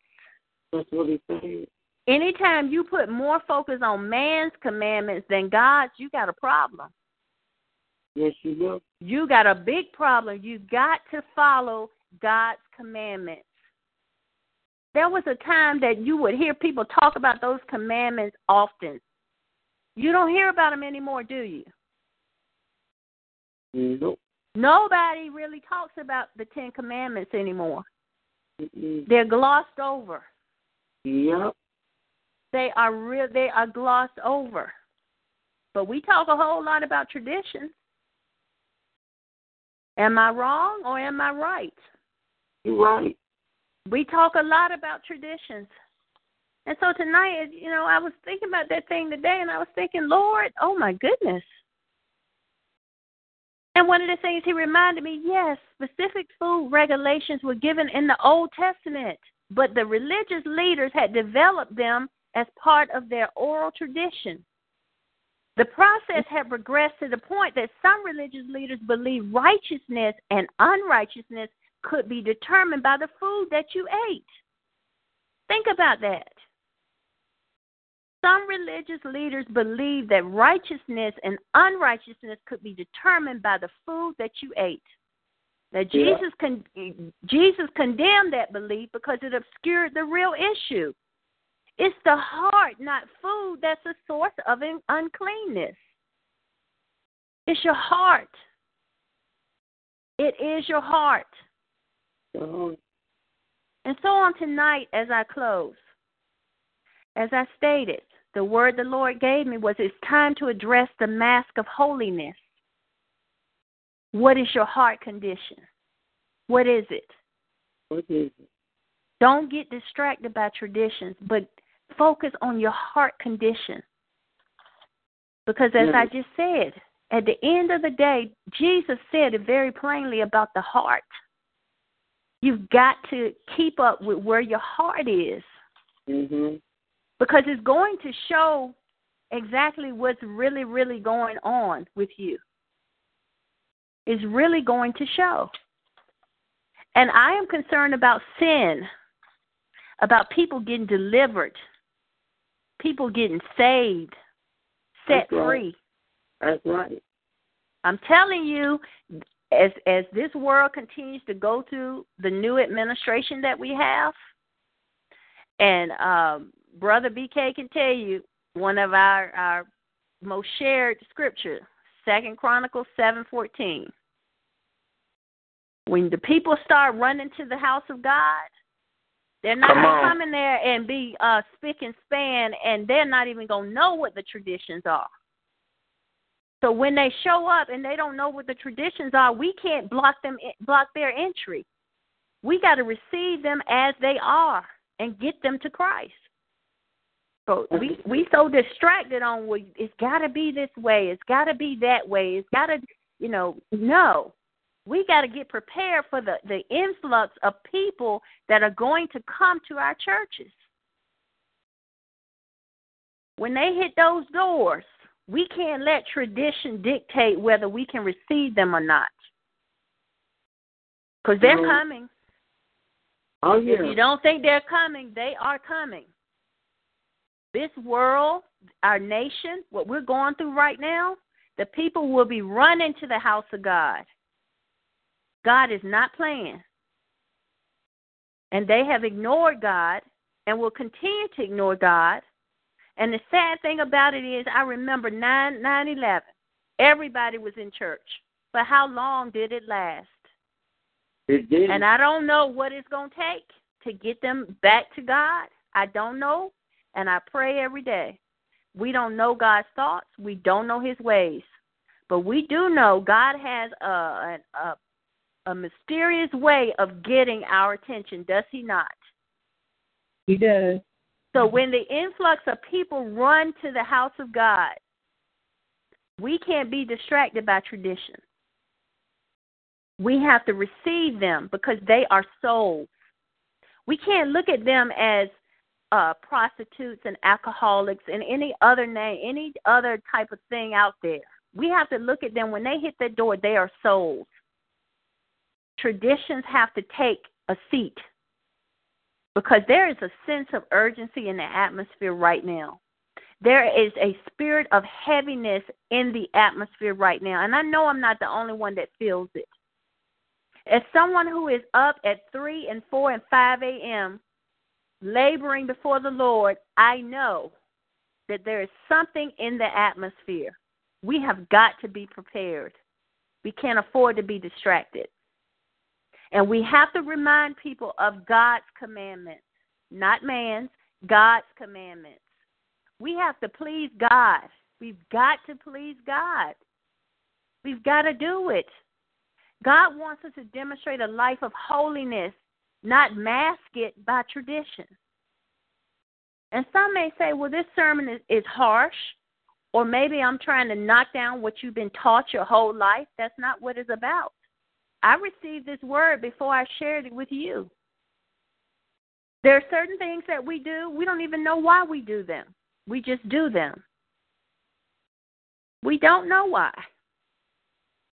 That's what he's saying. Anytime you put more focus on man's commandments than God's, you got a problem. Yes, you do. You got a big problem. You got to follow God's commandments. There was a time that you would hear people talk about those commandments often. You don't hear about them anymore, do you? Nope. Nobody really talks about the Ten Commandments anymore. Mm-mm. They're glossed over. Yep. They are real. They are glossed over. But we talk a whole lot about tradition. Am I wrong or am I right? You're right. We talk a lot about traditions. And so tonight, you know, I was thinking about that thing today, and I was thinking, Lord, oh, my goodness. And one of the things he reminded me, yes, specific food regulations were given in the Old Testament, but the religious leaders had developed them as part of their oral tradition. The process had progressed to the point that some religious leaders believed righteousness and unrighteousness could be determined by the food that you ate. Think about that. Some religious leaders believed that righteousness and unrighteousness could be determined by the food that you ate. Now, Jesus, yeah. con- Jesus condemned that belief because it obscured the real issue. It's the heart, not food, that's a source of uncleanness. It's your heart. It is your heart. And so on tonight, as I close, as I stated, the word the Lord gave me was, it's time to address the mask of holiness. What is your heart condition? What is it? What is it? Don't get distracted by traditions, but focus on your heart condition. Because as yes. I just said, at the end of the day, Jesus said it very plainly about the heart. You've got to keep up with where your heart is. Mm-hmm. Because it's going to show exactly what's really, really going on with you. It's really going to show. And I am concerned about sin, about people getting delivered, people getting saved, set That's right. free. That's right. I'm telling you, as as this world continues to go through the new administration that we have, and um, Brother B K can tell you one of our, our most shared scriptures, Second Chronicles seven fourteen. When the people start running to the house of God, they're not going to come in there and be uh, spick and span, and they're not even going to know what the traditions are. So when they show up and they don't know what the traditions are, we can't block them, block their entry. We got to receive them as they are and get them to Christ. So we we so distracted on, well, it's got to be this way, it's got to be that way, it's got to, you know, no. We got to get prepared for the, the influx of people that are going to come to our churches. When they hit those doors, we can't let tradition dictate whether we can receive them or not. Because they're mm-hmm. coming. Oh, yeah. If you don't think they're coming, they are coming. This world, our nation, what we're going through right now, the people will be running to the house of God. God is not playing. And they have ignored God and will continue to ignore God. And the sad thing about it is, I remember nine eleven. Everybody was in church. But how long did it last? It did. And I don't know what it's going to take to get them back to God. I don't know. And I pray every day. We don't know God's thoughts. We don't know his ways. But we do know God has a, a, a mysterious way of getting our attention, does he not? He does. So when the influx of people run to the house of God, we can't be distracted by tradition. We have to receive them because they are souls. We can't look at them as uh, prostitutes and alcoholics and any other name, any other type of thing out there. We have to look at them when they hit that door, they are souls. Traditions have to take a seat. Because there is a sense of urgency in the atmosphere right now. There is a spirit of heaviness in the atmosphere right now. And I know I'm not the only one that feels it. As someone who is up at three and four and five a.m., laboring before the Lord, I know that there is something in the atmosphere. We have got to be prepared. We can't afford to be distracted. And we have to remind people of God's commandments, not man's, God's commandments. We have to please God. We've got to please God. We've got to do it. God wants us to demonstrate a life of holiness, not mask it by tradition. And some may say, well, this sermon is, is harsh, or maybe I'm trying to knock down what you've been taught your whole life. That's not what it's about. I received this word before I shared it with you. There are certain things that we do, we don't even know why we do them. We just do them. We don't know why.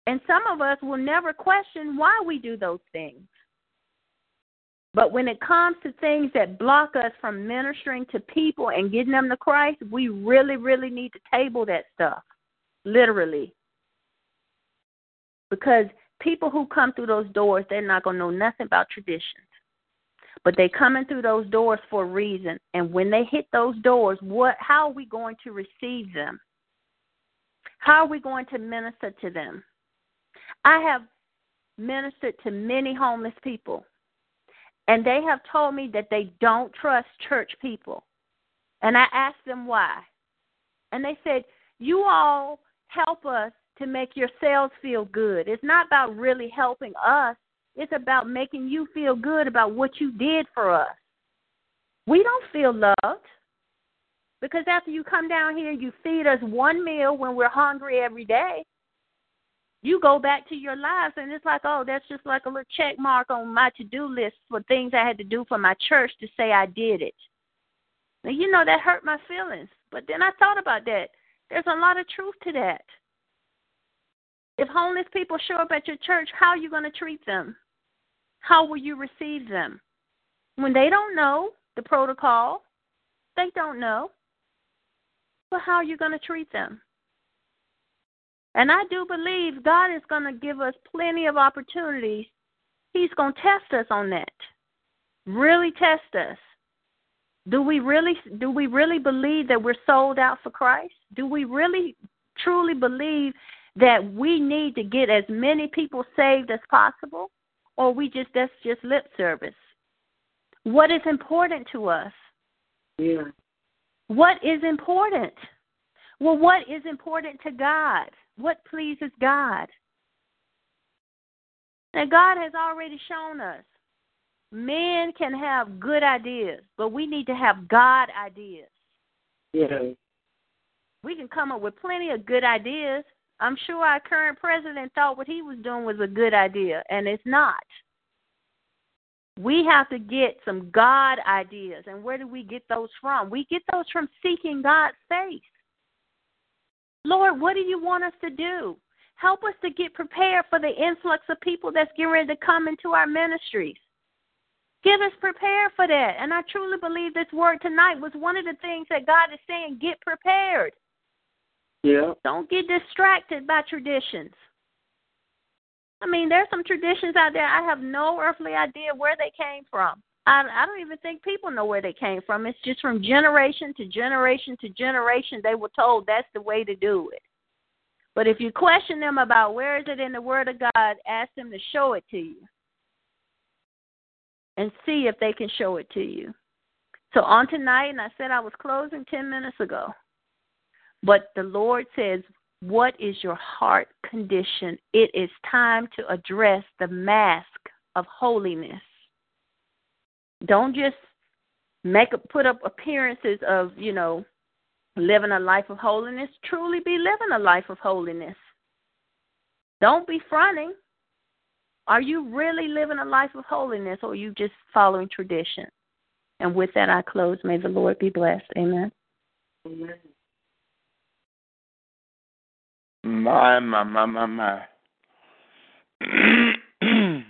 And some of us will never question why we do those things. But when it comes to things that block us from ministering to people and getting them to Christ, we really, really need to table that stuff, literally. Because people who come through those doors, they're not going to know nothing about traditions. But they're coming through those doors for a reason. And when they hit those doors, what? How are we going to receive them? How are we going to minister to them? I have ministered to many homeless people, and they have told me that they don't trust church people. And I asked them why. And they said, you all help us to make yourselves feel good. It's not about really helping us. It's about making you feel good about what you did for us. We don't feel loved, because after you come down here, you feed us one meal when we're hungry every day. You go back to your lives, and it's like, oh, that's just like a little check mark on my to-do list for things I had to do for my church to say I did it. Now, you know, that hurt my feelings. But then I thought about that. There's a lot of truth to that. If homeless people show up at your church, how are you going to treat them? How will you receive them? When they don't know the protocol, they don't know. But how are you going to treat them? And I do believe God is going to give us plenty of opportunities. He's going to test us on that, really test us. Do we really do we really believe that we're sold out for Christ? Do we really truly believe that we need to get as many people saved as possible? Or we just that's just lip service? What is important to us? Yeah. What is important? Well, what is important to God? What pleases God? And God has already shown us. Men can have good ideas, but we need to have God ideas. Yeah. We can come up with plenty of good ideas. I'm sure our current president thought what he was doing was a good idea, and it's not. We have to get some God ideas, and where do we get those from? We get those from seeking God's face. Lord, what do you want us to do? Help us to get prepared for the influx of people that's getting ready to come into our ministries. Give us prepared for that. And I truly believe this word tonight was one of the things that God is saying, get prepared. Yeah. Don't get distracted by traditions. I mean, there's some traditions out there. I have no earthly idea where they came from. I, I don't even think people know where they came from. It's just from generation to generation to generation, they were told that's the way to do it. But if you question them about where is it in the Word of God, ask them to show it to you. And see if they can show it to you. So on tonight, and I said I was closing ten minutes ago, but the Lord says, what is your heart condition? It is time to address the mask of holiness. Don't just make a, put up appearances of, you know, living a life of holiness. Truly be living a life of holiness. Don't be fronting. Are you really living a life of holiness, or are you just following tradition? And with that, I close. May the Lord be blessed. Amen. Amen. My, my, my, my, my. The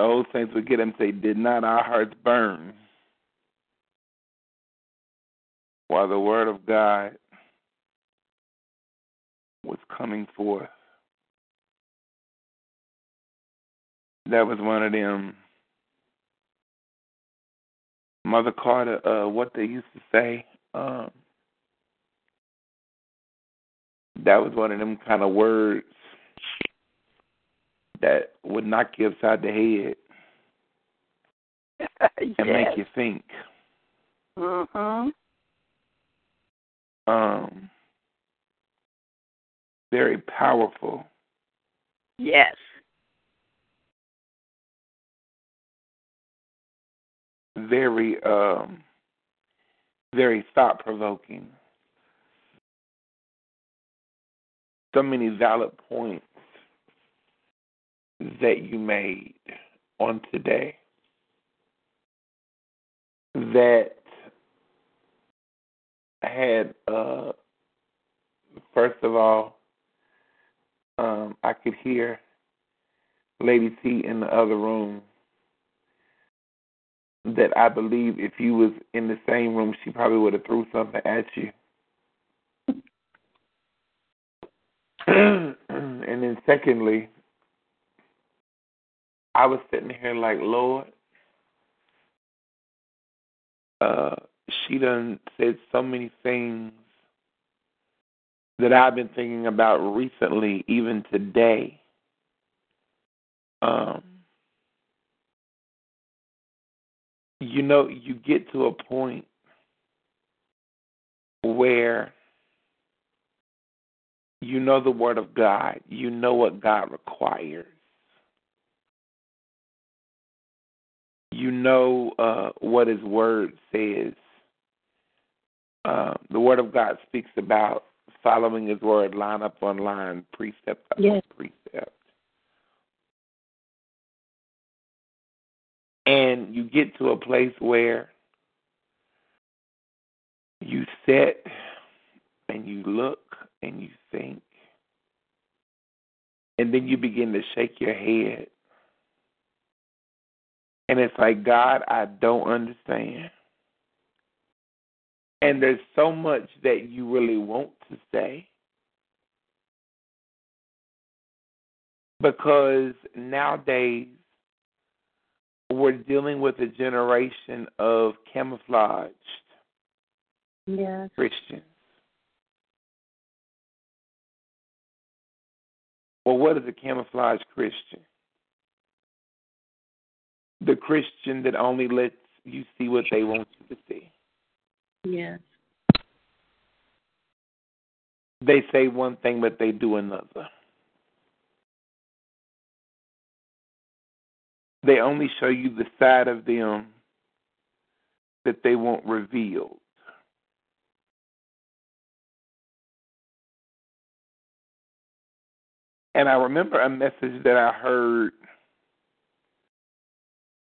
old saints would get them and say, did not our hearts burn while the word of God was coming forth? That was one of them. Mother Carter, uh, what they used to say, um, that was one of them kind of words that would knock you upside the head yes. and make you think. Mm-hmm. Um, very powerful. Yes. Very, um, very thought-provoking. So many valid points that you made on today that had, uh, first of all, um, I could hear Lady T in the other room. That I believe if you was in the same room, she probably would have threw something at you. And then secondly, I was sitting here like, Lord, uh, she done said so many things that I've been thinking about recently, even today. Um. you know, you get to a point where you know the Word of God. You know what God requires. You know uh, what His Word says. Uh, the Word of God speaks about following His Word line up on line, precept upon yes. precept. And you get to a place where you sit and you look and you think, and then you begin to shake your head. And it's like, God, I don't understand. And there's so much that you really want to say, because nowadays we're dealing with a generation of camouflaged yes. Christians. Well, what is a camouflaged Christian? The Christian that only lets you see what they want you to see. Yes. They say one thing, but they do another. They only show you the side of them that they want revealed. And I remember a message that I heard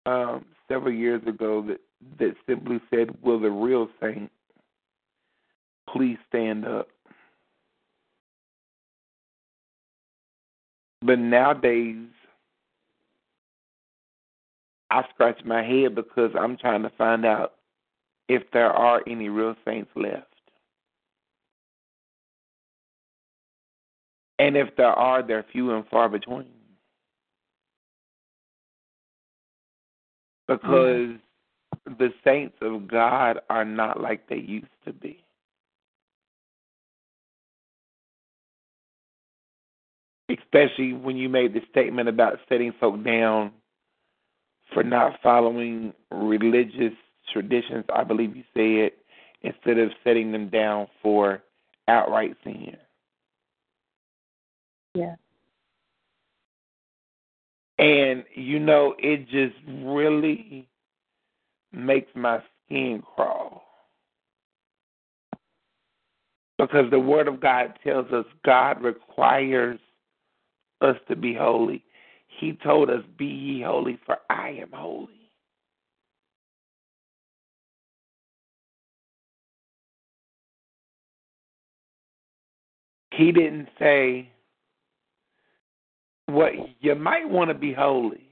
um, several years ago that, that simply said, will the real saint please stand up? But nowadays, I scratch my head because I'm trying to find out if there are any real saints left. And if there are, they're few and far between. Because mm-hmm. the saints of God are not like they used to be. Especially when you made the statement about setting folk down for not following religious traditions, I believe you said, instead of setting them down for outright sin. Yeah. And, you know, it just really makes my skin crawl. Because the Word of God tells us God requires us to be holy. He told us, be ye holy, for I am holy. He didn't say, well, you might want to be holy.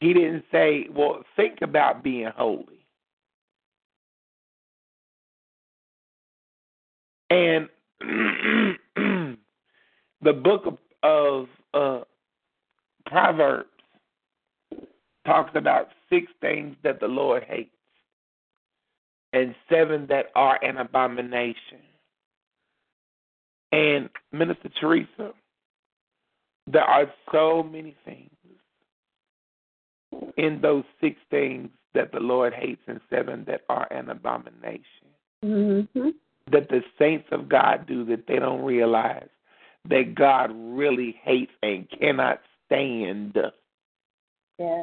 He didn't say, well, think about being holy. And the book of of uh, Proverbs talks about six things that the Lord hates and seven that are an abomination. And Minister Teresa, there are so many things in those six things that the Lord hates and seven that are an abomination mm-hmm. that the saints of God do that they don't realize that God really hates and cannot stand. Yeah.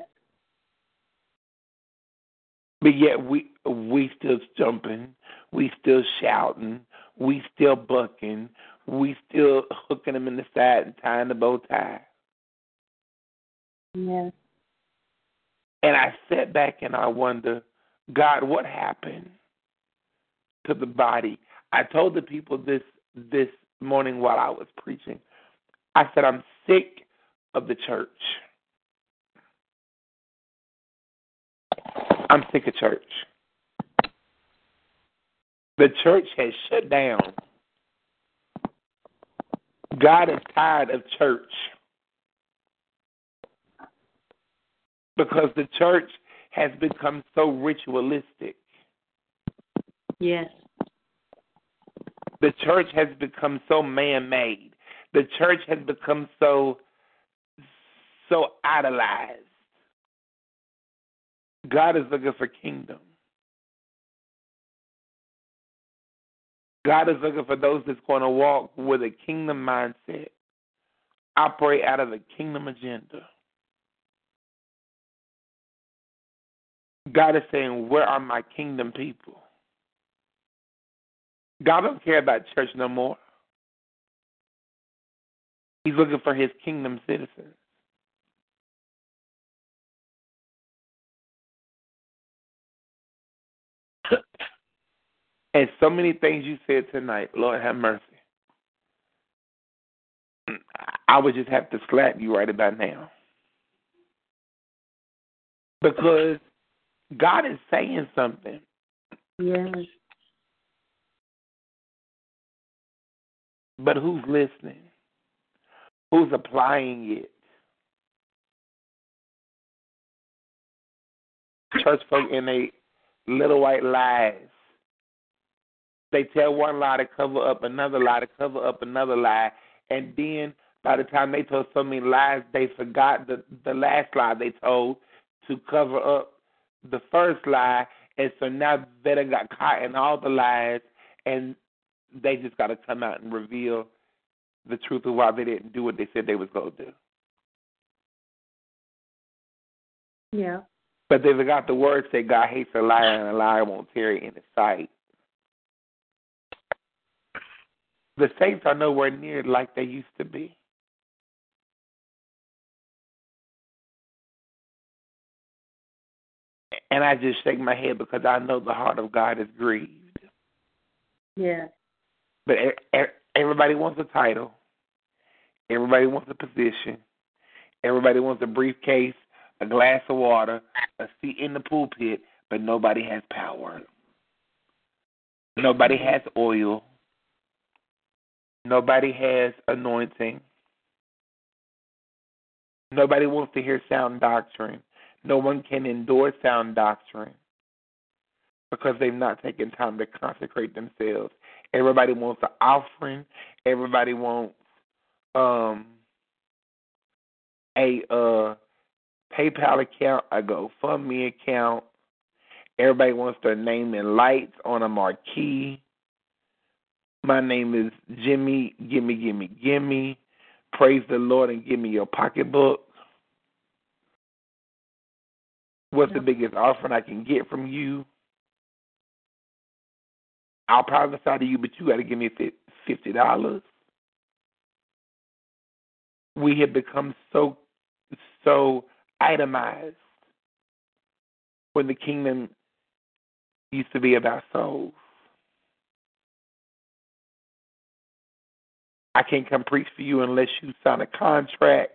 But yet we we still jumping, we still shouting, we still bucking, we still hooking them in the side and tying the bow tie. Yeah. And I sat back and I wonder, God, what happened to the body? I told the people this this morning while I was preaching, I said, I'm sick of the church. I'm sick of church. The church has shut down. God is tired of church because the church has become so ritualistic. Yes. The church has become so man-made. The church has become so so idolized. God is looking for kingdom. God is looking for those that's going to walk with a kingdom mindset, operate out of the kingdom agenda. God is saying, where are my kingdom people? God don't care about church no more. He's looking for his kingdom citizens. And so many things you said tonight, Lord have mercy. I would just have to slap you right about now. Because God is saying something. Yes. But who's listening? Who's applying it? Church folk in their little white lies. They tell one lie to cover up another lie to cover up another lie. And then by the time they told so many lies, they forgot the, the last lie they told to cover up the first lie. And so now they done got caught in all the lies, and they just got to come out and reveal the truth of why they didn't do what they said they was going to do. Yeah. But they forgot the word that God hates a liar, and a liar won't tarry in his sight. The saints are nowhere near like they used to be. And I just shake my head because I know the heart of God is grieved. Yeah. But everybody wants a title. Everybody wants a position. Everybody wants a briefcase, a glass of water, a seat in the pulpit, but nobody has power. Nobody has oil. Nobody has anointing. Nobody wants to hear sound doctrine. No one can endorse sound doctrine because they've not taken time to consecrate themselves. Everybody wants an offering. Everybody wants um, a uh, PayPal account, a GoFundMe account. Everybody wants their name in lights on a marquee. My name is Jimmy, gimme, gimme, gimme. Praise the Lord and give me your pocketbook. What's yeah. the biggest offering I can get from you? I'll prophesy to you, but you got to give me fifty dollars. We have become so, so itemized when the kingdom used to be about souls. I can't come preach for you unless you sign a contract.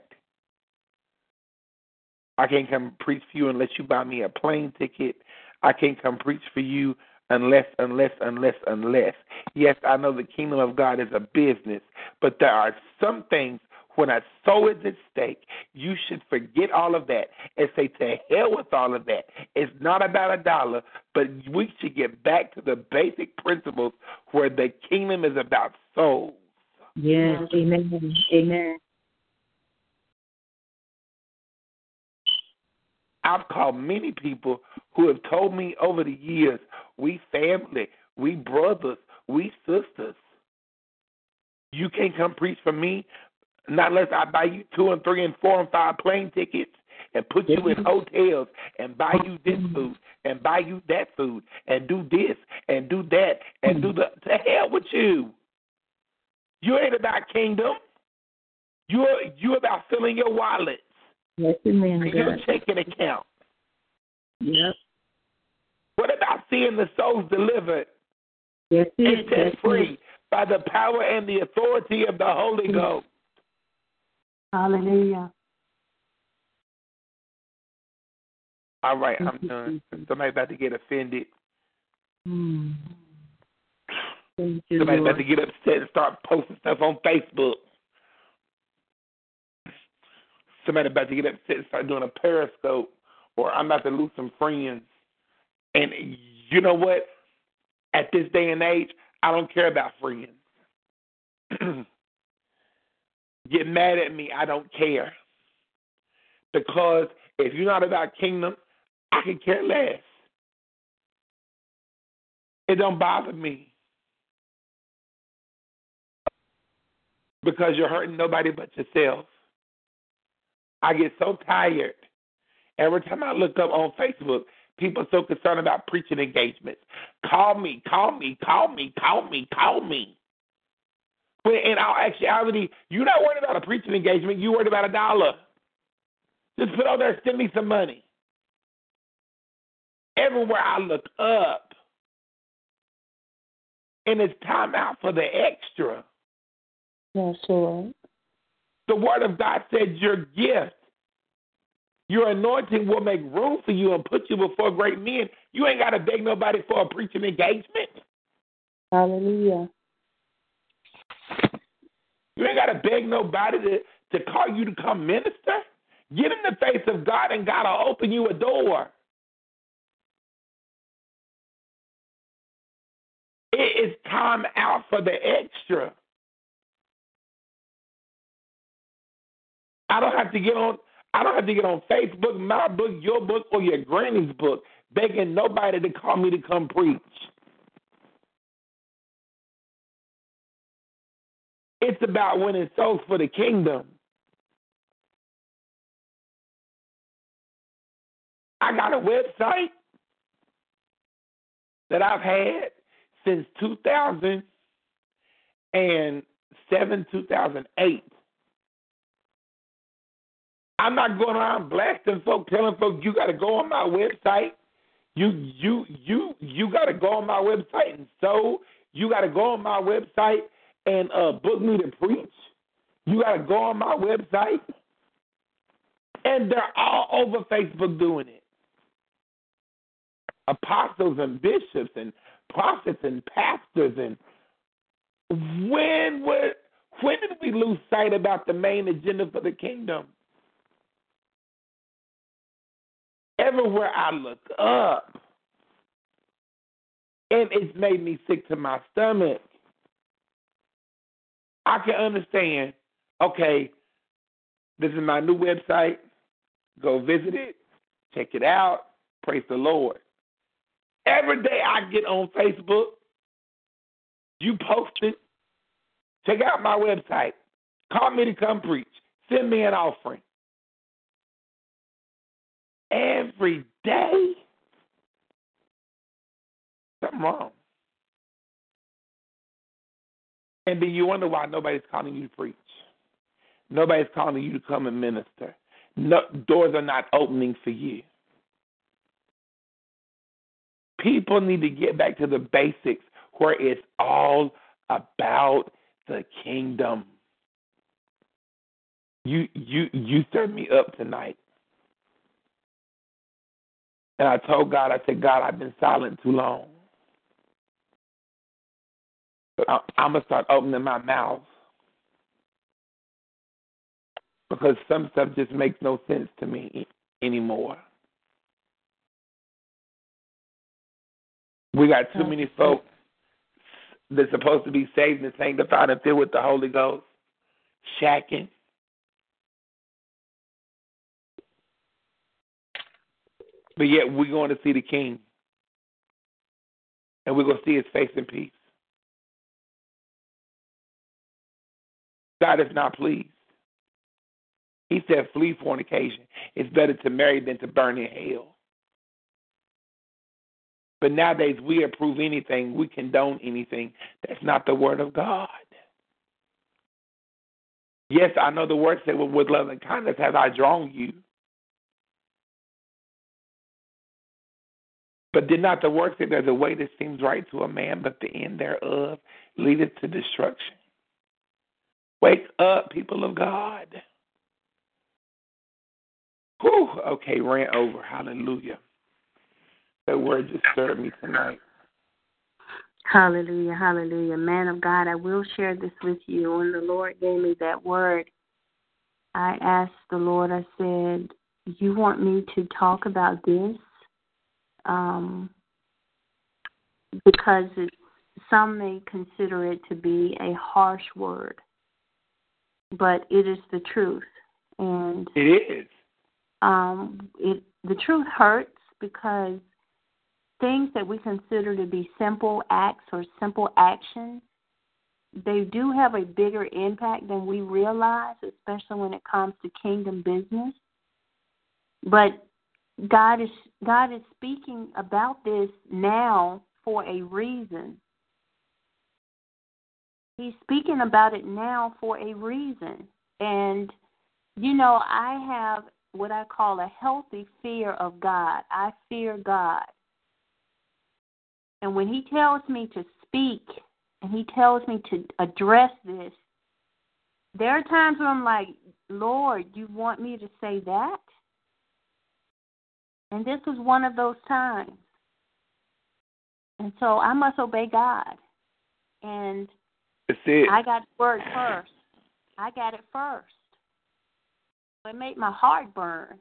I can't come preach for you unless you buy me a plane ticket. I can't come preach for you unless, unless, unless, unless. Yes, I know the kingdom of God is a business, but there are some things when a soul is at stake, you should forget all of that and say, to hell with all of that. It's not about a dollar, but we should get back to the basic principles where the kingdom is about souls. Yes, amen, amen. I've called many people who have told me over the years, we family, we brothers, we sisters. You can't come preach for me, not unless I buy you two and three and four and five plane tickets and put you in hotels and buy you this food and buy you that food and do this and do that and do the, to hell with you. You ain't about kingdom. You're you about filling your wallets. Yes, amen. Your checking account. Yes. What about seeing the souls delivered yes, and set yes, free yes. by the power and the authority of the Holy yes. Ghost? Hallelujah. All right, I'm done. Somebody's about to get offended. Hmm. Thank you, somebody's Lord. About to get upset and start posting stuff on Facebook. Somebody's about to get upset and start doing a Periscope, or I'm about to lose some friends. And you know what? At this day and age, I don't care about friends. Get mad at me, I don't care. Because if you're not about kingdom, I could care less. It don't bother me because you're hurting nobody but yourself. I get so tired. Every time I look up on Facebook, people are so concerned about preaching engagements. Call me, call me, call me, call me, call me. When in all actuality, you're not worried about a preaching engagement. You're worried about a dollar. Just put on there, send me some money. Everywhere I look up, and it's time out for the extra. Yes, Lord. The Word of God said your gift, your anointing will make room for you and put you before great men. You ain't got to beg nobody for a preaching engagement. Hallelujah. You ain't got to beg nobody to, to call you to come minister. Get in the face of God and God will open you a door. It is time out for the extra. I don't have to get on I don't have to get on Facebook, my book, your book, or your granny's book, begging nobody to call me to come preach. It's about winning souls for the kingdom. I got a website that I've had since two thousand seven, two thousand eight. I'm not going around blasting folk, telling folk you got to go on my website. You you you you got to go on my website and sow. You got to go on my website and uh, book me to preach. You got to go on my website, and they're all over Facebook doing it. Apostles and bishops and prophets and pastors and when were, when did we lose sight about the main agenda for the kingdom? Everywhere I look up, and it's made me sick to my stomach. I can understand, okay, this is my new website. Go visit it. Check it out. Praise the Lord. Every day I get on Facebook, you post it. Check out my website. Call me to come preach. Send me an offering. Every day? Something wrong. And then you wonder why nobody's calling you to preach. Nobody's calling you to come and minister. No, doors are not opening for you. People need to get back to the basics where it's all about the kingdom. You you you stirred me up tonight. And I told God, I said, God, I've been silent too long. But I, I'm going to start opening my mouth because some stuff just makes no sense to me anymore. We got too many folks that's supposed to be saved and sanctified and filled with the Holy Ghost, shacking. But yet we're going to see the King, and we're going to see his face in peace. God is not pleased. He said, flee fornication. It's better to marry than to burn in hell. But nowadays we approve anything, we condone anything. That's not the word of God. Yes, I know the word said, well, with love and kindness have I drawn you. But did not the word say there's a way that seems right to a man, but the end thereof leadeth to destruction? Wake up, people of God. Whew, okay, ran over. Hallelujah. That word just stirred me tonight. Hallelujah, hallelujah. Man of God, I will share this with you. When the Lord gave me that word, I asked the Lord, I said, you want me to talk about this? Um, because it, some may consider it to be a harsh word, but it is the truth. And it is. Um, it the truth hurts, because things that we consider to be simple acts or simple actions, they do have a bigger impact than we realize, especially when it comes to kingdom business. But God is God is speaking about this now for a reason. He's speaking about it now for a reason. And, you know, I have what I call a healthy fear of God. I fear God. And when he tells me to speak and he tells me to address this, there are times where I'm like, Lord, you want me to say that? And this was one of those times. And so I must obey God. And I got the word first. I got it first. It made my heart burn.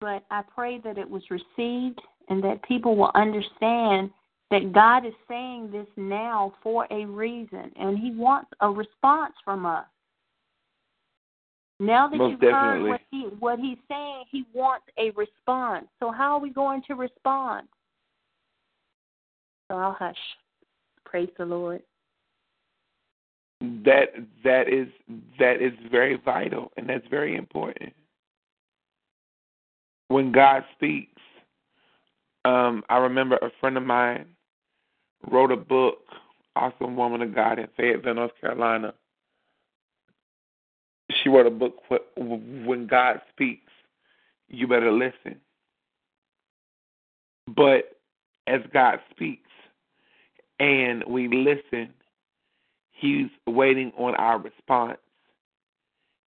But I pray that it was received and that people will understand that God is saying this now for a reason, and he wants a response from us. Now that Most you've definitely. heard what, he, what he's saying, he wants a response. So how are we going to respond? So I'll hush. Praise the Lord. That that is that is very vital, and that's very important. When God speaks, um, I remember a friend of mine wrote a book, awesome woman of God in Fayetteville, North Carolina. She wrote a book, When God Speaks, You Better Listen. But as God speaks and we listen, he's waiting on our response.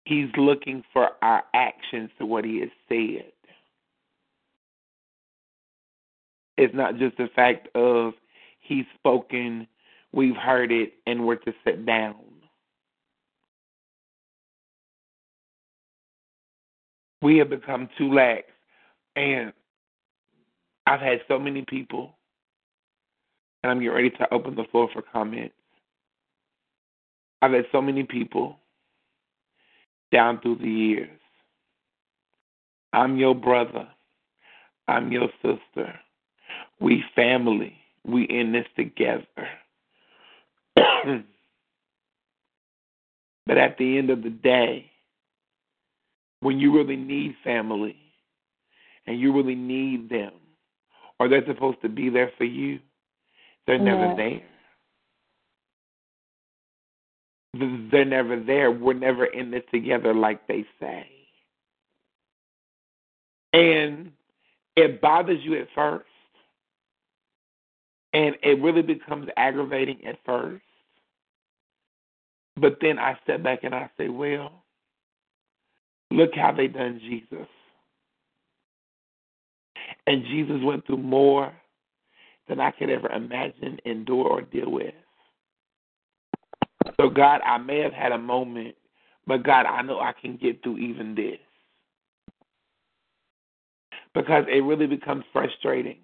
He's looking for our actions to what he has said. It's not just the fact of he's spoken, we've heard it, and we're to sit down. We have become too lax, and I've had so many people, and I'm getting ready to open the floor for comments. I've had so many people down through the years. I'm your brother. I'm your sister. We family. We in this together. But at the end of the day, when you really need family and you really need them, or they're supposed to be there for you, they're yeah. never there. They're never there. We're never in this together like they say. And it bothers you at first, and it really becomes aggravating at first. But then I step back and I say, well, look how they done Jesus. And Jesus went through more than I could ever imagine, endure, or deal with. So, God, I may have had a moment, but, God, I know I can get through even this. Because it really becomes frustrating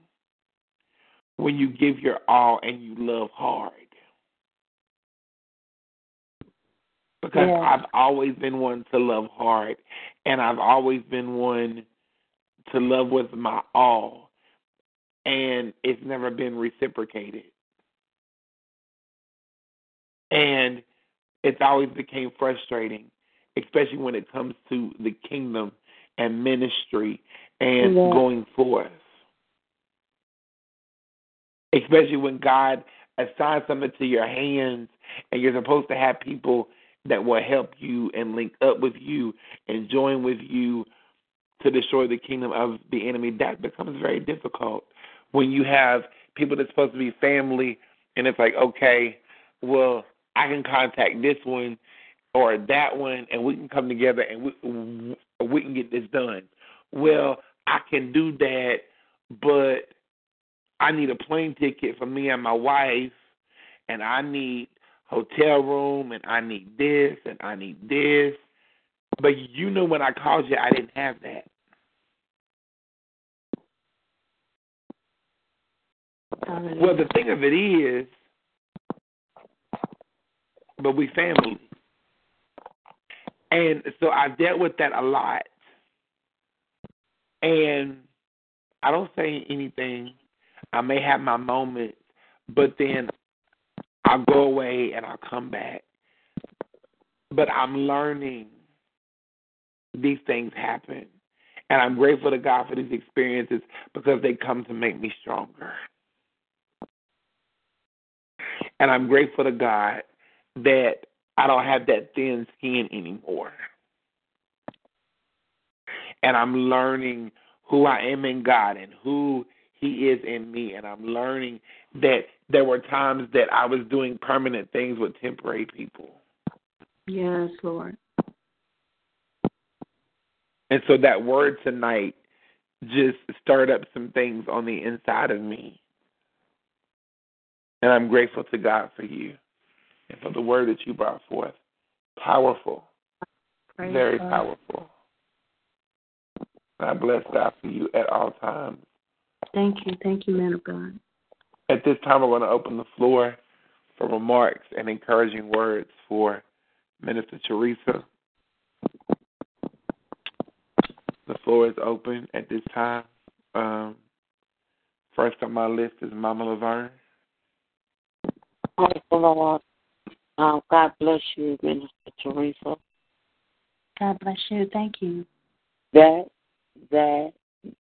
when you give your all and you love hard. Because yeah. I've always been one to love hard, and I've always been one to love with my all, and it's never been reciprocated. And it's always became frustrating, especially when it comes to the kingdom and ministry and yeah. going forth. Especially when God assigns something to your hands and you're supposed to have people that will help you and link up with you and join with you to destroy the kingdom of the enemy. That becomes very difficult when you have people that's supposed to be family, and it's like, okay, well, I can contact this one or that one, and we can come together and we, we can get this done. Well, I can do that, but I need a plane ticket for me and my wife, and I need hotel room, and I need this, and I need this. But you know when I called you, I didn't have that. Well, the thing of it is, but we family. And so I dealt with that a lot. And I don't say anything. I may have my moments, but then I'll go away and I'll come back. But I'm learning these things happen. And I'm grateful to God for these experiences because they come to make me stronger. And I'm grateful to God that I don't have that thin skin anymore. And I'm learning who I am in God and who He is in me. And I'm learning that there were times that I was doing permanent things with temporary people. Yes, Lord. And so that word tonight just stirred up some things on the inside of me. And I'm grateful to God for you and for the word that you brought forth. Powerful. Praise very God. Powerful. I bless God for you at all times. Thank you. Thank you, man of God. At this time, we're going to open the floor for remarks and encouraging words for Minister Teresa. The floor is open at this time. Um, first on my list is Mama Laverne. Thank you, Lord. Um, God bless you, Minister Teresa. God bless you. Thank you. That that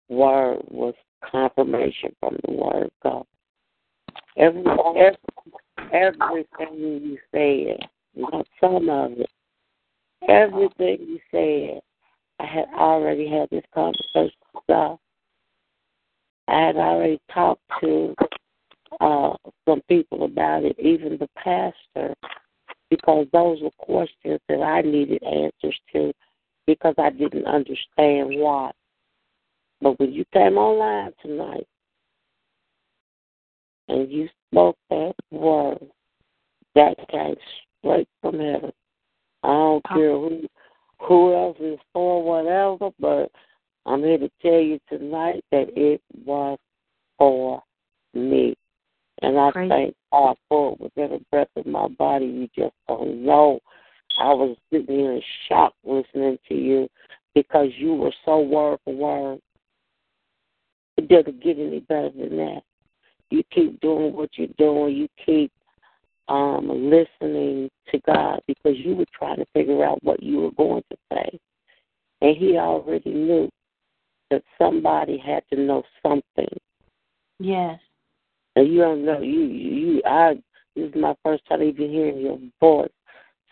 word was confirmation from the Word of God. Every, every, everything you said, not some of it, everything you said, I had already had this conversation with God. I had already talked to uh, some people about it, even the pastor, because those were questions that I needed answers to because I didn't understand why. But when you came online tonight and you spoke that word, that came straight from heaven. I don't care who, who else is for whatever, but I'm here to tell you tonight that it was for me. And I Great. thank God for it with every breath of my body. You just don't know. I was sitting here in shock listening to you because you were so word for word. It doesn't get any better than that. You keep doing what you're doing. You keep um, listening to God because you were trying to figure out what you were going to say. And He already knew that somebody had to know something. Yes. And you don't know. You, you, I, this is my first time even hearing your voice.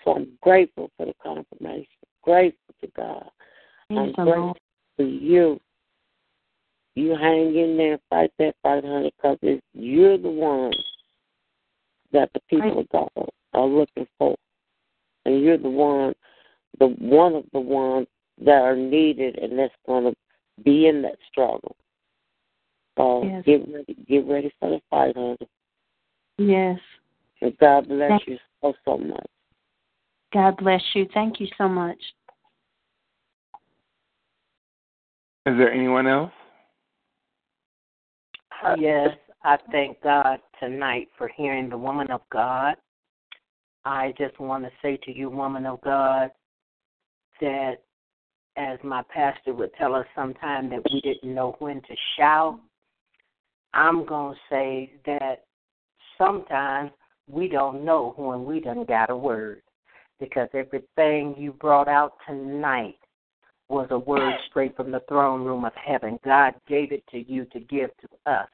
So I'm grateful for the confirmation. Grateful to God. Thank I'm so grateful much. For you. You hang in there, fight that fight, honey, because you're the one that the people of God are looking for. And you're the one, the one of the ones that are needed and that's going to be in that struggle. So yes. get ready get ready for the fight, honey. Yes. And God bless Thank you so, so much. God bless you. Thank you so much. Is there anyone else? Yes, I thank God tonight for hearing the woman of God. I just want to say to you, woman of God, that as my pastor would tell us sometime that we didn't know when to shout, I'm going to say that sometimes we don't know when we done got a word because everything you brought out tonight was a word straight from the throne room of heaven. God gave it to you to give to us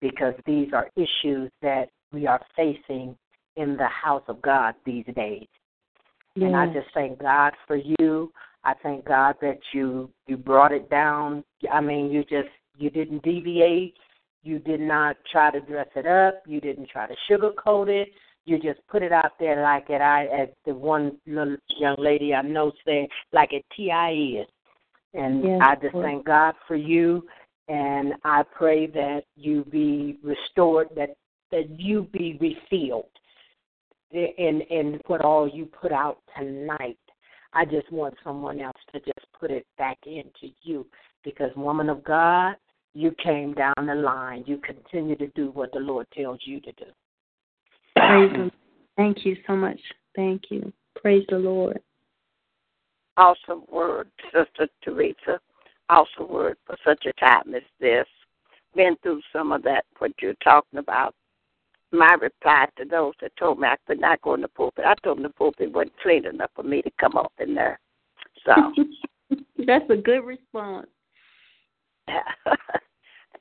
because these are issues that we are facing in the house of God these days. Yeah. And I just thank God for you. I thank God that you, you brought it down. I mean, you just, you didn't deviate. You did not try to dress it up. You didn't try to sugarcoat it. You just put it out there like it, I, as the one little young lady I know said, like it T I is. And yes, I just thank God for you, and I pray that you be restored, that, that you be refilled in, in what all you put out tonight. I just want someone else to just put it back into you because, woman of God, you came down the line. You continue to do what the Lord tells you to do. Praise the Lord. Thank you so much. Thank you. Praise the Lord. Awesome word, Sister Teresa. Ausward for such a time as this. Been through some of that, what you're talking about. My reply to those that told me I could not go in the pulpit, I told them the pulpit wasn't clean enough for me to come up in there. So that's a good response. I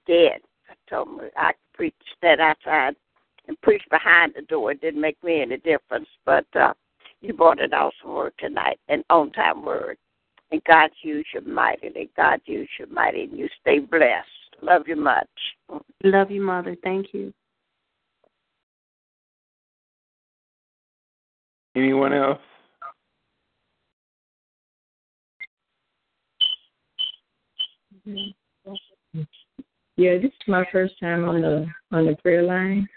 did. I told them I preached that outside and preached behind the door. It didn't make me any difference, but uh, you brought an awesome word tonight, an on-time word. And God use you mightily. God use you mightily, and you stay blessed. Love you much. Love you, Mother. Thank you. Anyone else? Yeah, this is my first time on the on the prayer line.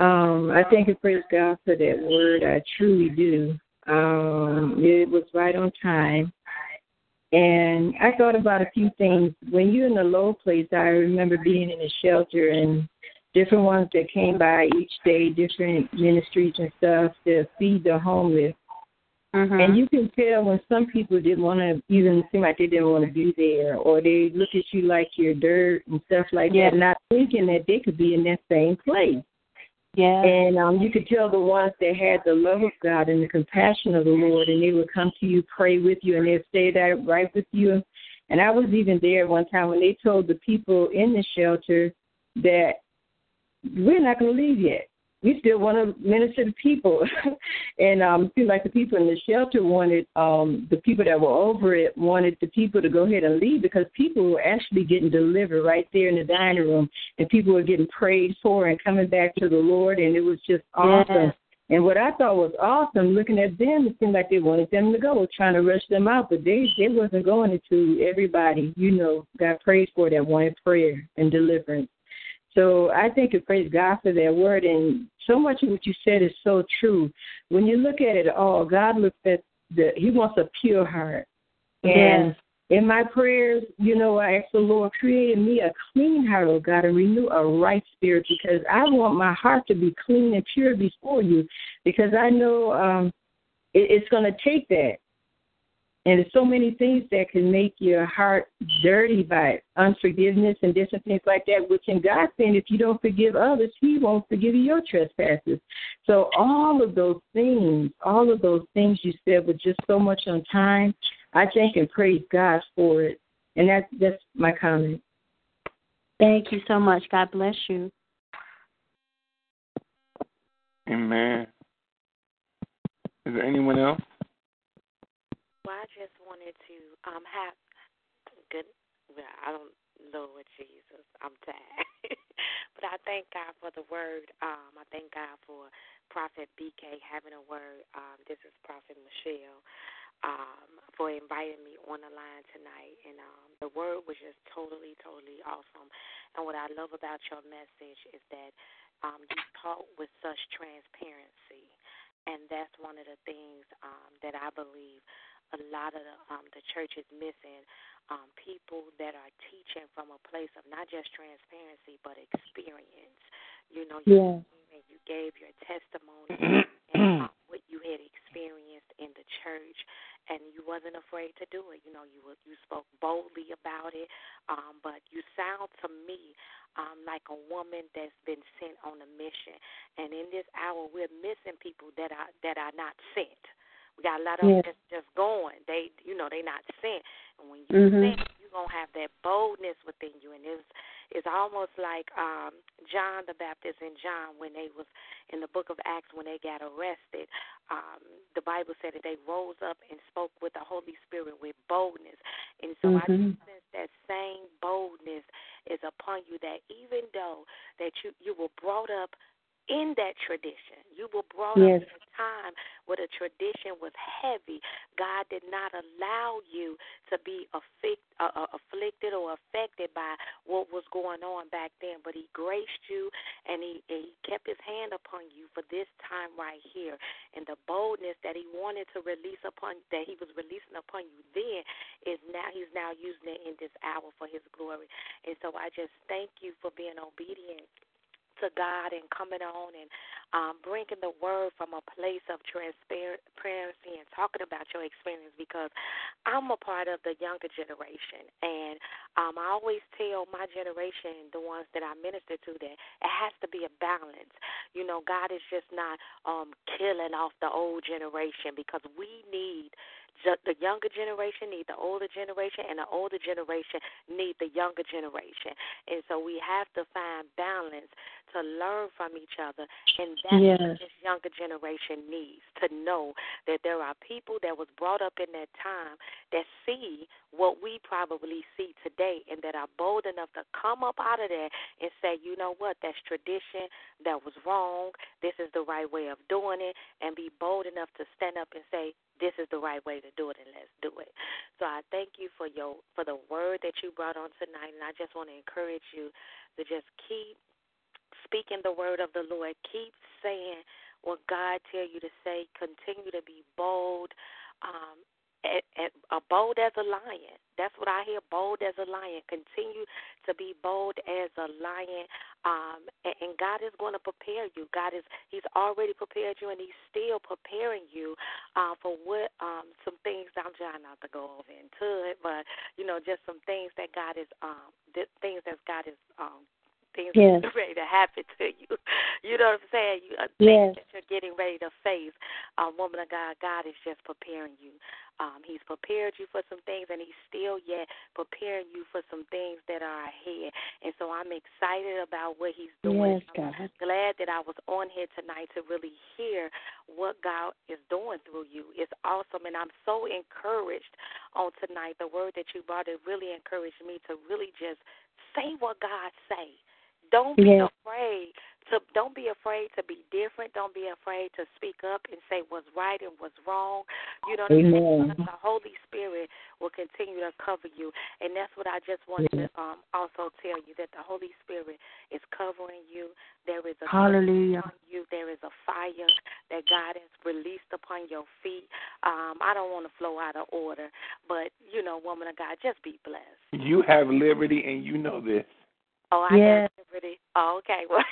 Um, I thank and praise God for that word. I truly do. Um, it was right on time. And I thought about a few things. When you're in a low place, I remember being in a shelter and different ones that came by each day, different ministries and stuff to feed the homeless. Uh-huh. And you can tell when some people didn't want to even seem like they didn't want to be there, or they look at you like you're dirt and stuff like yeah. that, not thinking that they could be in that same place. Yeah. And um, you could tell the ones that had the love of God and the compassion of the Lord, and they would come to you, pray with you, and they'd stay there right with you. And I was even there one time when they told the people in the shelter that we're not going to leave yet. We still want to minister to people. And um, I feel like the people in the shelter wanted, um, the people that were over it wanted the people to go ahead and leave, because people were actually getting delivered right there in the dining room, and people were getting prayed for and coming back to the Lord, and it was just awesome. Yeah. And what I thought was awesome, looking at them, it seemed like they wanted them to go, trying to rush them out, but they, they wasn't going to. Everybody, you know, got prayed for that wanted prayer and deliverance. So I think and praise God for that word, and so much of what you said is so true. When you look at it all, God looks at the, he wants a pure heart. And yeah. in my prayers, you know, I ask the Lord, create in me a clean heart, oh God, and renew a right spirit, because I want my heart to be clean and pure before you, because I know um, it, it's going to take that. And there's so many things that can make your heart dirty by unforgiveness and different things like that, which in God's saying, if you don't forgive others, he won't forgive you your trespasses. So all of those things, all of those things you said were just so much on time. I thank and praise God for it. And that, that's my comment. Thank you so much. God bless you. Amen. Is there anyone else? Well, I just wanted to um have good. Well, I don't know what Jesus. I'm tired, but I thank God for the word. Um, I thank God for Prophet B K having a word. Um, this is Prophet Michelle. Um, for inviting me on the line tonight, and um, the word was just totally, totally awesome. And what I love about your message is that um you talk with such transparency, and that's one of the things um that I believe. A lot of the, um, the church is missing um, people that are teaching from a place of not just transparency but experience. You know, you, yeah. came and you gave your testimony and um, what you had experienced in the church, and you wasn't afraid to do it. You know, you you spoke boldly about it, um, but you sound to me um, like a woman that's been sent on a mission. And in this hour, we're missing people that are that are not sent. We got a lot of yes. them just going. They, you know, they not sent. And when you mm-hmm. sent, you're going to have that boldness within you. And it's, it's almost like um, John the Baptist and John, when they was in the book of Acts, when they got arrested, um, the Bible said that they rose up and spoke with the Holy Spirit with boldness. And so mm-hmm. I do sense that same boldness is upon you, that even though that you, you were brought up in that tradition, you were brought yes. up in a time where the tradition was heavy. God did not allow you to be afflict, uh, afflicted or affected by what was going on back then, but he graced you, and he, he kept his hand upon you for this time right here. And the boldness that he wanted to release upon, that he was releasing upon you then, is now he's now using it in this hour for his glory. And so I just thank you for being obedient to God and coming on and um, bringing the word from a place of transparency and talking about your experience, because I'm a part of the younger generation, and um, I always tell my generation, the ones that I minister to, that it has to be a balance. You know, God is just not um, killing off the old generation, because we need the younger generation need the older generation, and the older generation need the younger generation. And so we have to find balance to learn from each other, and that's yes. what this younger generation needs, to know that there are people that was brought up in that time that see what we probably see today, and that are bold enough to come up out of that and say, you know what, that's tradition, that was wrong, this is the right way of doing it, and be bold enough to stand up and say, this is the right way to do it, and let's do it. So I thank you for your for the word that you brought on tonight, and I just want to encourage you to just keep speaking the word of the Lord. Keep saying what God tell you to say. Continue to be bold, um, and, and, uh, bold as a lion. That's what I hear, bold as a lion. Continue to be bold as a lion, um, and, and God is going to prepare you. God is, he's already prepared you, and he's still preparing you uh, for what um, some things. I'm trying not to go over into it, but, you know, just some things that God is, um, th- things that God is um Things yes. that are ready to happen to you. You know what I'm saying? You, uh, yes. Things that you're getting ready to face. Uh, woman of God, God is just preparing you. Um, he's prepared you for some things, and he's still yet preparing you for some things that are ahead. And so I'm excited about what he's doing. Yes, God. I'm glad that I was on here tonight to really hear what God is doing through you. It's awesome, and I'm so encouraged on tonight. The word that you brought, it really encouraged me to really just say what God say. Don't be yeah. afraid to don't be afraid to be different. Don't be afraid to speak up and say what's right and what's wrong. You know what I mean? The Holy Spirit will continue to cover you, and that's what I just wanted yeah. to um, also tell you, that the Holy Spirit is covering you. There is a Hallelujah. Upon you. There is a fire that God has released upon your feet. Um, I don't want to flow out of order, but you know, woman of God, just be blessed. You have liberty, and you know this. Oh, I yes. have liberty. Oh, okay. Well,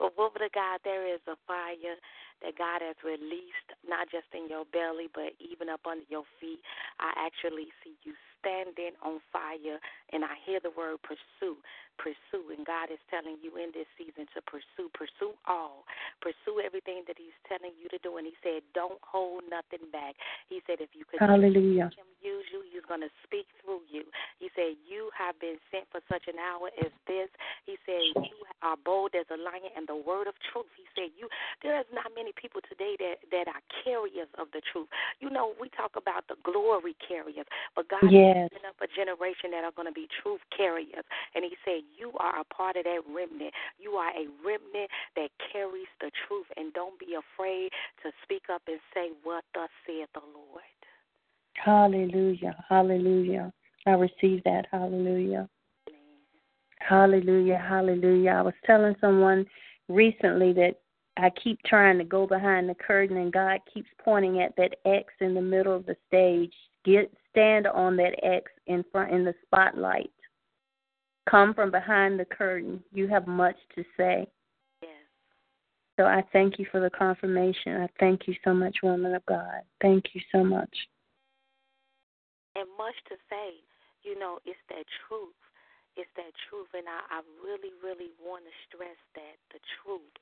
well, woman of God, there is a fire that God has released, not just in your belly, but even up under your feet. I actually see you standing on fire, and I hear the word pursue, pursue. And God is telling you in this season to pursue, pursue all, pursue everything that he's telling you to do. And he said, don't hold nothing back. He said, if you could Hallelujah. Him use you, he's going to speak through you. He said, you have been sent for such an hour as this. He said, you are bold as a lion and the word of truth. He said, you. There is not many people today that, that are carriers of the truth. You know, we talk about the glory carriers, but God yes. is setting up a generation that are going to be truth carriers. And he said, you are a part of that remnant. You are a remnant that carries the truth, and don't be afraid to speak up and say what thus saith the Lord. Hallelujah. Hallelujah. I receive that. Hallelujah. Hallelujah, hallelujah. I was telling someone recently that I keep trying to go behind the curtain, and God keeps pointing at that X in the middle of the stage. Get stand on that X in front in the spotlight. Come from behind the curtain. You have much to say. Yes. So I thank you for the confirmation. I thank you so much, woman of God. Thank you so much. And much to say, you know, it's that truth. It's that truth, and I, I really, really want to stress that, the truth.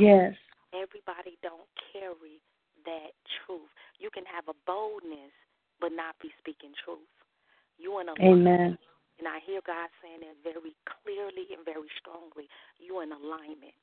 Yes. Um, everybody don't carry that truth. You can have a boldness but not be speaking truth. You in alignment. Amen. And I hear God saying that very clearly and very strongly. You in alignment.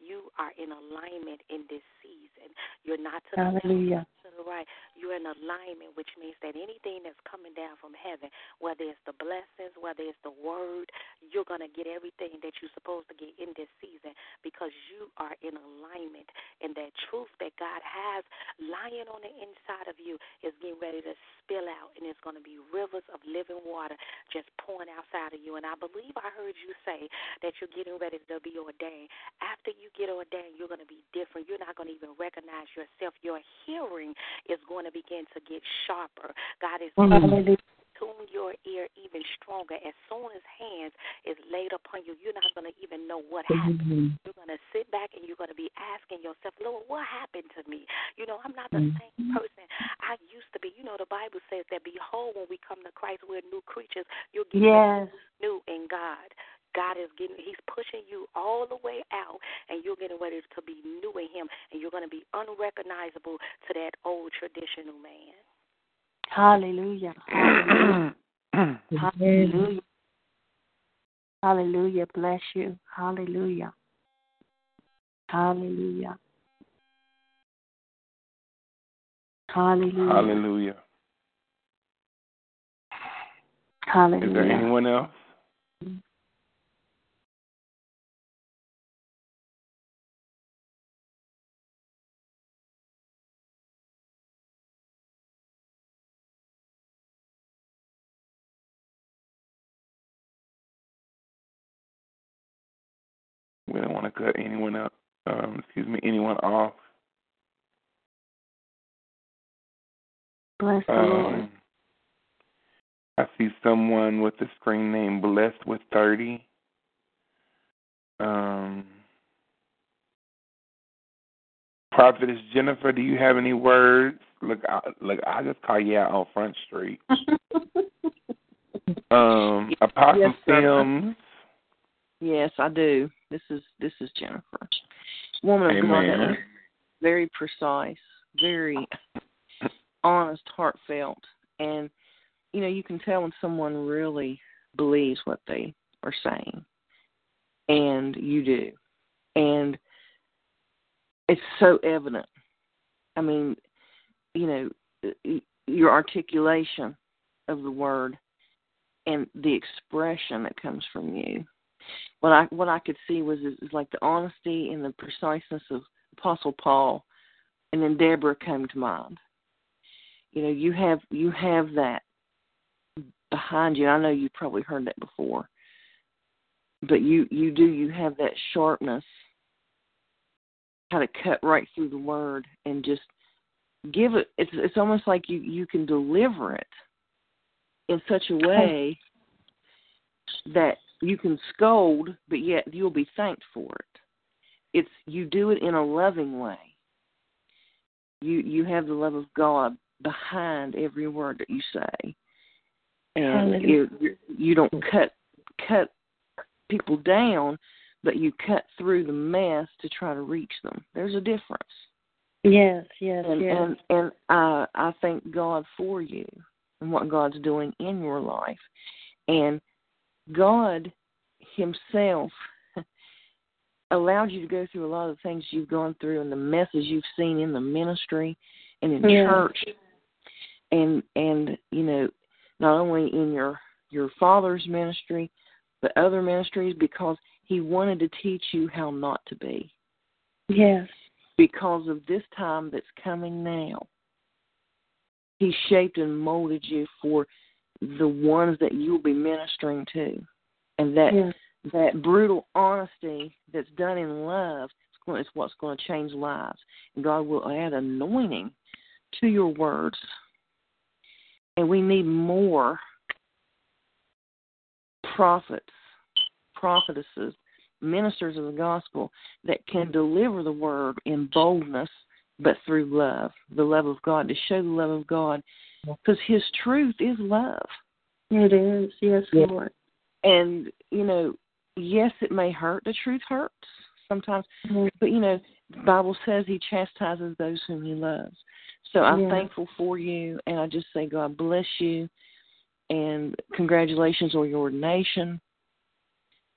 You are in alignment in this season. You're not to the Hallelujah. Left, to the right. You're in alignment, which means that anything that's coming down from heaven, whether it's the blessings, whether it's the word, you're going to get everything that you're supposed to get in this season, because you are in alignment. And that truth that God has lying on the inside of you is getting ready to spill out, and it's going to be rivers of living water just pouring outside of you. And I believe I heard you say that you're getting ready to be ordained. After you get ordained, you're going to be different. You're not going to even recognize yourself. Your hearing is going to begin to get sharper. God is mm-hmm. tune your ear even stronger. As soon as hands is laid upon you, you're not going to even know what happened. Mm-hmm. You're going to sit back and you're going to be asking yourself, Lord, what happened to me? You know, I'm not the mm-hmm. same person I used to be. You know, the Bible says that, behold, when we come to Christ, we're new creatures. You're getting yes. new in God. God is getting, he's pushing you all the way out, and you're getting ready to be new in him, and you're going to be unrecognizable to that old traditional man. Hallelujah. Hallelujah. Hallelujah. Hallelujah. Bless you. Hallelujah. Hallelujah. Hallelujah. Hallelujah. Hallelujah. Is there anyone else? We don't want to cut anyone up, um, excuse me, anyone off. Bless the um, Lord. I see someone with the screen name Blessed with thirty. Um, Prophetess Jennifer, do you have any words? Look, I, look, I just call you out on Front Street. um, Apostle Sims. Yes, Yes, I do. This is this is Jennifer, woman of God, that was very precise, very honest, heartfelt, and you know you can tell when someone really believes what they are saying, and you do, and it's so evident. I mean, you know, your articulation of the word and the expression that comes from you. What I what I could see was is, is like the honesty and the preciseness of Apostle Paul, and then Deborah came to mind. You know, you have you have that behind you. I know you've probably heard that before, but you, you do you have that sharpness, kind of cut right through the word and just give it. It's it's almost like you, you can deliver it in such a way that you can scold, but yet you'll be thanked for it. It's you do it in a loving way. You you have the love of God behind every word that you say, and you you don't cut cut people down, but you cut through the mess to try to reach them. There's a difference. Yes, yes, and, yes. And and I I thank God for you and what God's doing in your life, and God himself allowed you to go through a lot of the things you've gone through and the messes you've seen in the ministry and in yeah. church. And, and you know, not only in your, your father's ministry, but other ministries, because he wanted to teach you how not to be. Yes. Because of this time that's coming now. He shaped and molded you for the ones that you'll be ministering to. And that yes. that brutal honesty that's done in love is what's going to change lives. And God will add anointing to your words. And we need more prophets, prophetesses, ministers of the gospel that can deliver the word in boldness, but through love, the love of God, to show the love of God, because his truth is love. It is, yes, yes, Lord. And, you know, yes, it may hurt. The truth hurts sometimes. Mm-hmm. But, you know, the Bible says he chastises those whom he loves. So I'm yeah. thankful for you, and I just say God bless you, and congratulations on your ordination.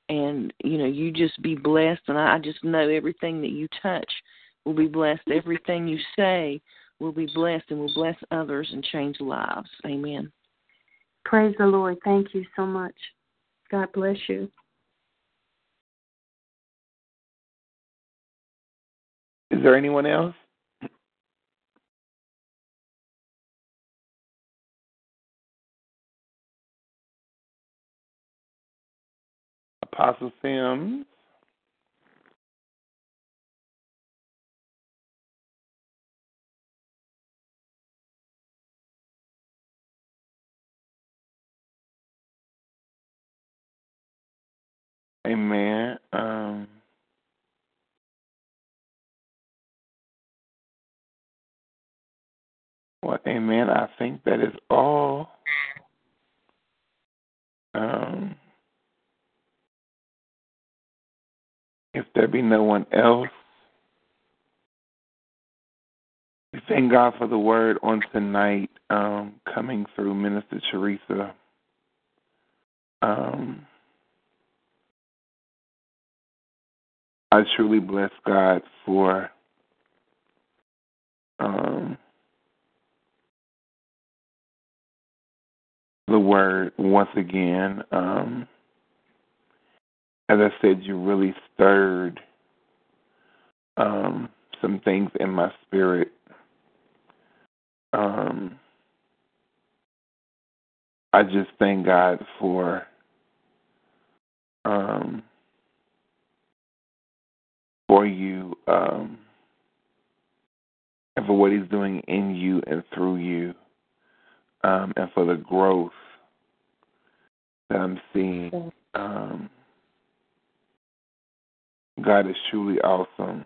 And, you know, you just be blessed, and I just know everything that you touch will be blessed. Everything you say will be blessed, and will bless others and change lives. Amen. Praise the Lord. Thank you so much. God bless you. Is there anyone else? Apostle Sims. think that is all. Um, if there be no one else, we thank God for the word on tonight um, coming through Minister Teresa. Um, I truly bless God for um, the word once again. Um, as I said, you really stirred um, some things in my spirit. Um, I just thank God for um, for you um, and for what He's doing in you and through you, um, and for the growth that I'm seeing. Um, God is truly awesome.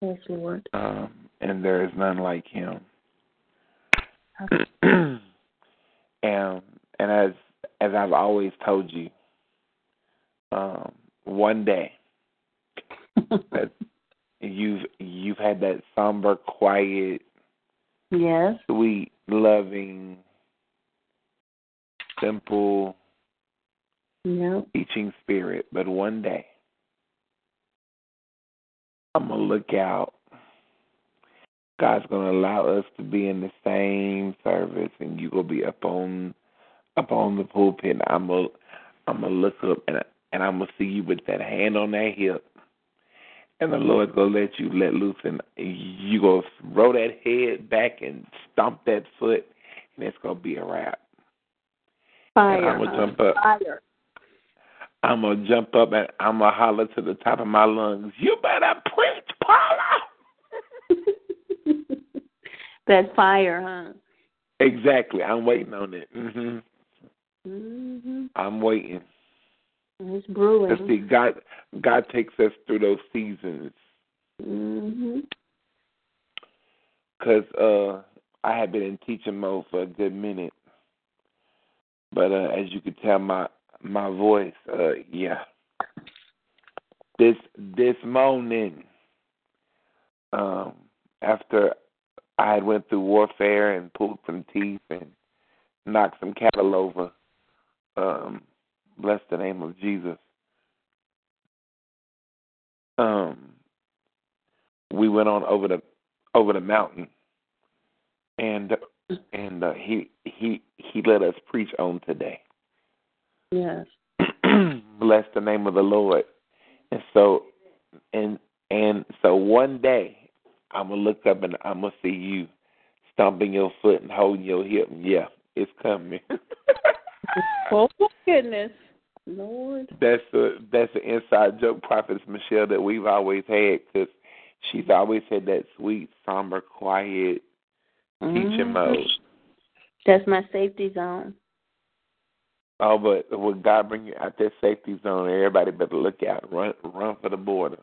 Yes, Lord. Um, and there is none like Him. and and as as I've always told you, um, one day that you've you've had that somber, quiet, yes, sweet, loving, simple, yep, teaching spirit. But one day, I'm gonna look out. God's going to allow us to be in the same service, and you will be up on up on the pulpit, and I'm going to look up, and, I, and I'm going to see you with that hand on that hip, and the Lord's going to let you let loose, and you're going to throw that head back and stomp that foot, and it's going to be a wrap. Fire. And I'm going to jump up. Fire. I'm going to jump up, and I'm going to holler to the top of my lungs, "You better preach, Paula!" That fire, huh? Exactly. I'm waiting on it. Mm-hmm. Mm-hmm. I'm waiting. It's brewing. Let's see, God, God takes us through those seasons. Mm-hmm. Because uh, I have been in teaching mode for a good minute. But uh, as you can tell, my my voice, uh, yeah. This this morning, um, after I had went through warfare and pulled some teeth and knocked some cattle over. Um, bless the name of Jesus. Um, we went on over the over the mountain, and and uh, he he he let us preach on today. Yes. Bless the name of the Lord. And so and and so one day, I'm going to look up and I'm going to see you stomping your foot and holding your hip. Yeah, it's coming. Oh, goodness. Lord. That's a, that's an inside joke, Prophetess Michelle, that we've always had, because she's always had that sweet, somber, quiet teaching mm. mode. That's my safety zone. Oh, but when God bring you out that safety zone, everybody better look out. Run, run for the border.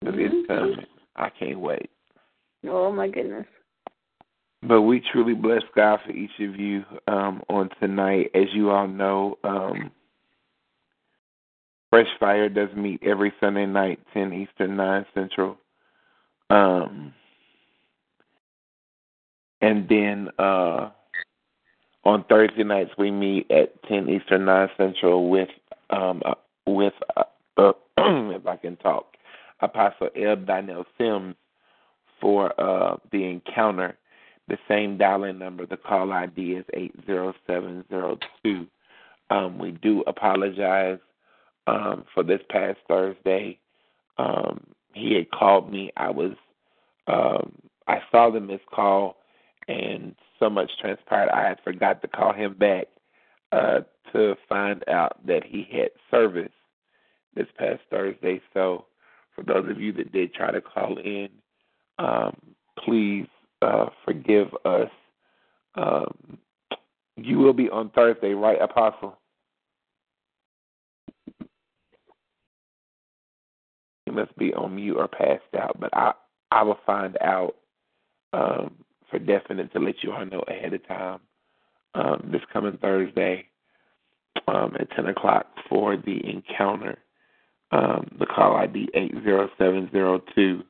Because mm-hmm. it's coming. I can't wait. Oh, my goodness. But we truly bless God for each of you um, on tonight. As you all know, um, Fresh Fire does meet every Sunday night, ten Eastern, nine Central. Um, and then uh, on Thursday nights, we meet at ten Eastern, nine Central with, um, uh, with uh, uh, if I can talk, Apostle L. Donnell Sims for uh, the encounter. The same dial-in number, the call I D is eight zero seven zero two. Um, we do apologize um, for this past Thursday. Um, he had called me. I was um, I saw the missed call, and so much transpired. I had forgot to call him back uh, to find out that he had service this past Thursday. So, for those of you that did try to call in, um, please uh, forgive us. Um, you will be on Thursday, right, Apostle? You must be on mute or passed out, but I, I will find out um, for definite to let you all know ahead of time um, this coming Thursday um, at ten o'clock for the encounter. Um, the call I D eight zero seven zero two.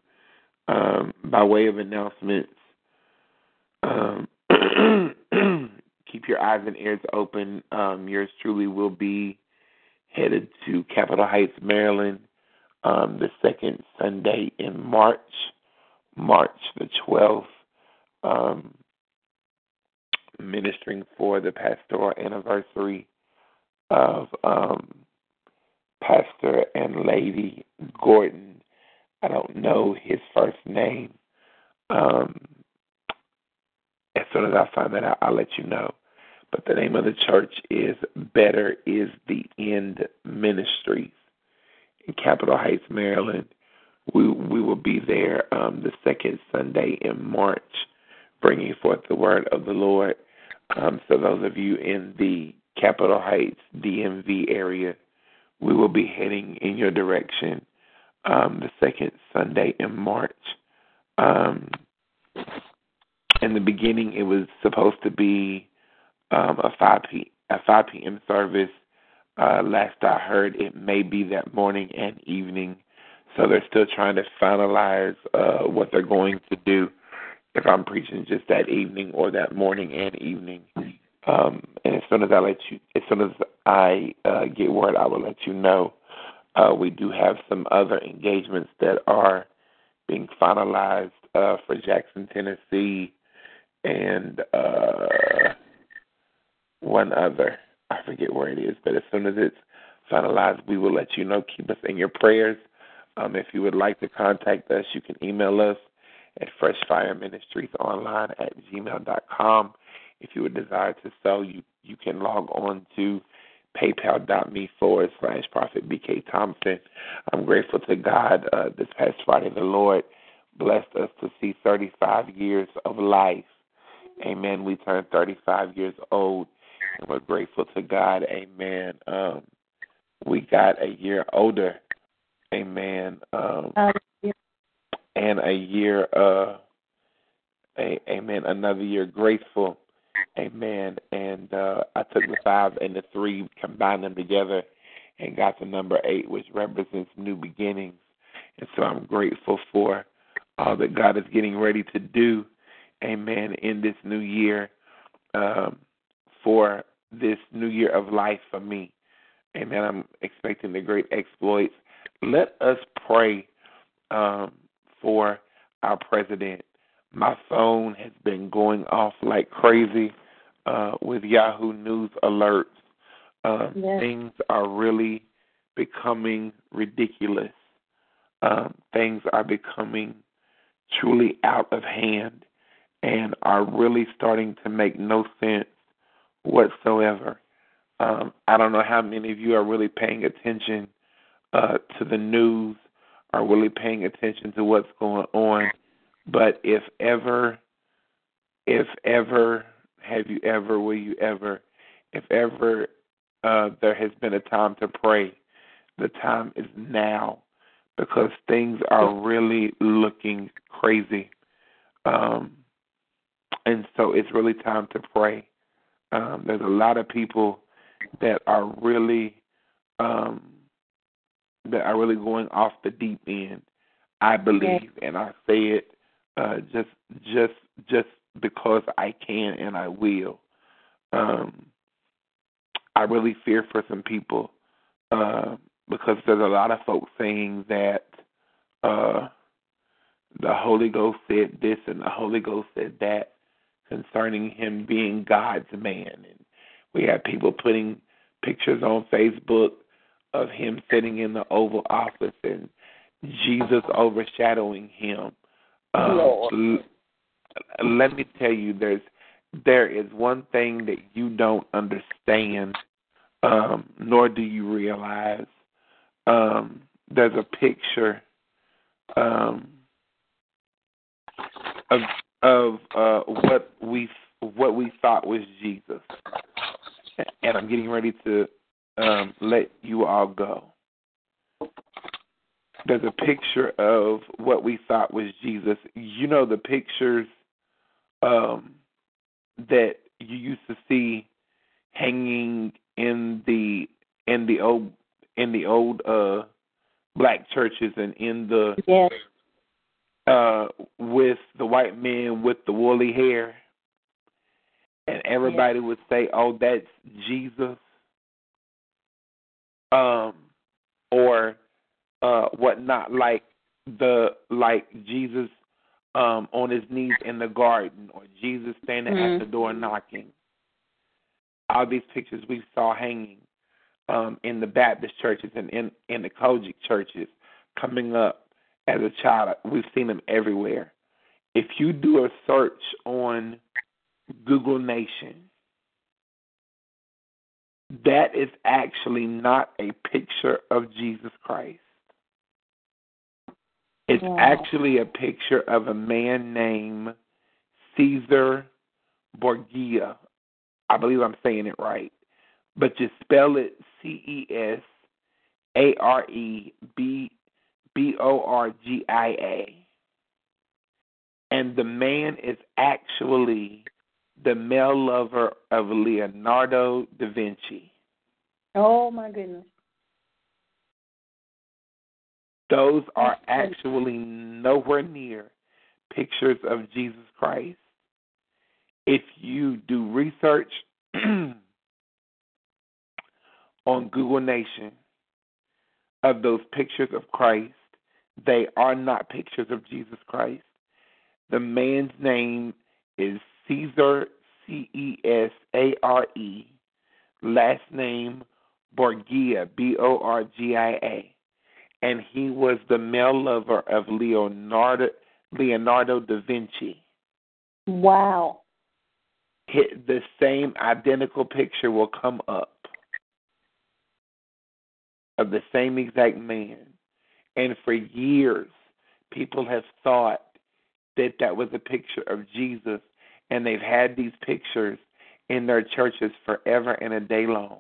Um, by way of announcements, um, keep your eyes and ears open. Um, yours truly will be headed to Capitol Heights, Maryland, um, the second Sunday in March, March the twelfth, um, ministering for the pastoral anniversary of um, Pastor and Lady Gordon. I don't know his first name. Um, as soon as I find that out, I'll let you know. But the name of the church is Better Is the End Ministries in Capitol Heights, Maryland. We we will be there um, the second Sunday in March, bringing forth the word of the Lord. Um, so those of you in the Capitol Heights D M V area, we will be heading in your direction um, the second Sunday in March. Um, in the beginning, it was supposed to be Um, a five p.m. service. Uh, last I heard, it may be that morning and evening. So they're still trying to finalize uh, what they're going to do, if I'm preaching just that evening or that morning and evening. Um, and as soon as I let you, as soon as I uh, get word, I will let you know. Uh, we do have some other engagements that are being finalized uh, for Jackson, Tennessee, and. Uh, One other, I forget where it is, but as soon as it's finalized, we will let you know. Keep us in your prayers. Um, if you would like to contact us, you can email us at freshfireministriesonline at gmail dot com. If you would desire to sell, you, you can log on to paypal.me forward slash prophet B K Thompson. I'm grateful to God uh, this past Friday. The Lord blessed us to see thirty-five years of life. Amen. We turned thirty-five years old. And we're grateful to God, amen. Um, we got a year older, amen, um, uh, yeah. and a year, uh, a, amen, another year grateful, amen. And uh, I took the five and the three, combined them together, and got the number eight, which represents new beginnings. And so I'm grateful for all that God is getting ready to do, amen, in this new year. Um, for this new year of life for me. Amen. I'm expecting the great exploits. Let us pray um, for our president. My phone has been going off like crazy uh, with Yahoo News alerts. Um, yes. Things are really becoming ridiculous. Um, things are becoming truly out of hand and are really starting to make no sense whatsoever. Um, I don't know how many of you are really paying attention uh, to the news, are really paying attention to what's going on, but if ever, if ever, have you ever, will you ever, if ever uh, there has been a time to pray, the time is now, because things are really looking crazy. Um, and so it's really time to pray. Um, there's a lot of people that are really um, that are really going off the deep end. I believe, okay. and I say it uh, just just just because I can and I will. Um, I really fear for some people uh, because there's a lot of folks saying that uh, the Holy Ghost said this and the Holy Ghost said that, concerning him being God's man. And we have people putting pictures on Facebook of him sitting in the Oval Office and Jesus overshadowing him. Um, l- let me tell you, there's there is one thing that you don't understand, um, nor do you realize. Um, there's a picture um, of of uh, what we what we thought was Jesus. And I'm getting ready to um, let you all go. There's a picture of what we thought was Jesus. You know the pictures um, that you used to see hanging in the in the old in the old uh, black churches and in the yes. uh, with the white men with the woolly hair, and everybody yes. would say, "Oh, that's Jesus," um, or uh, whatnot, like the like Jesus um, on his knees in the garden, or Jesus standing mm-hmm. at the door knocking. All these pictures we saw hanging um, in the Baptist churches and in, in the Kojic churches coming up as a child. We've seen them everywhere. If you do a search on Google Nation, that is actually not a picture of Jesus Christ. It's yeah. actually a picture of a man named Cesare Borgia. I believe I'm saying it right, but you spell it C E S A R E B B O R G I A. And the man is actually the male lover of Leonardo da Vinci. Oh, my goodness. Those are actually nowhere near pictures of Jesus Christ. If you do research on Google Nation of those pictures of Christ, they are not pictures of Jesus Christ. The man's name is Cesare, C E S A R E, last name Borgia, B O R G I A, and he was the male lover of Leonardo, Leonardo da Vinci. Wow. The same identical picture will come up of the same exact man. And for years, people have thought that that was a picture of Jesus, and they've had these pictures in their churches forever and a day long.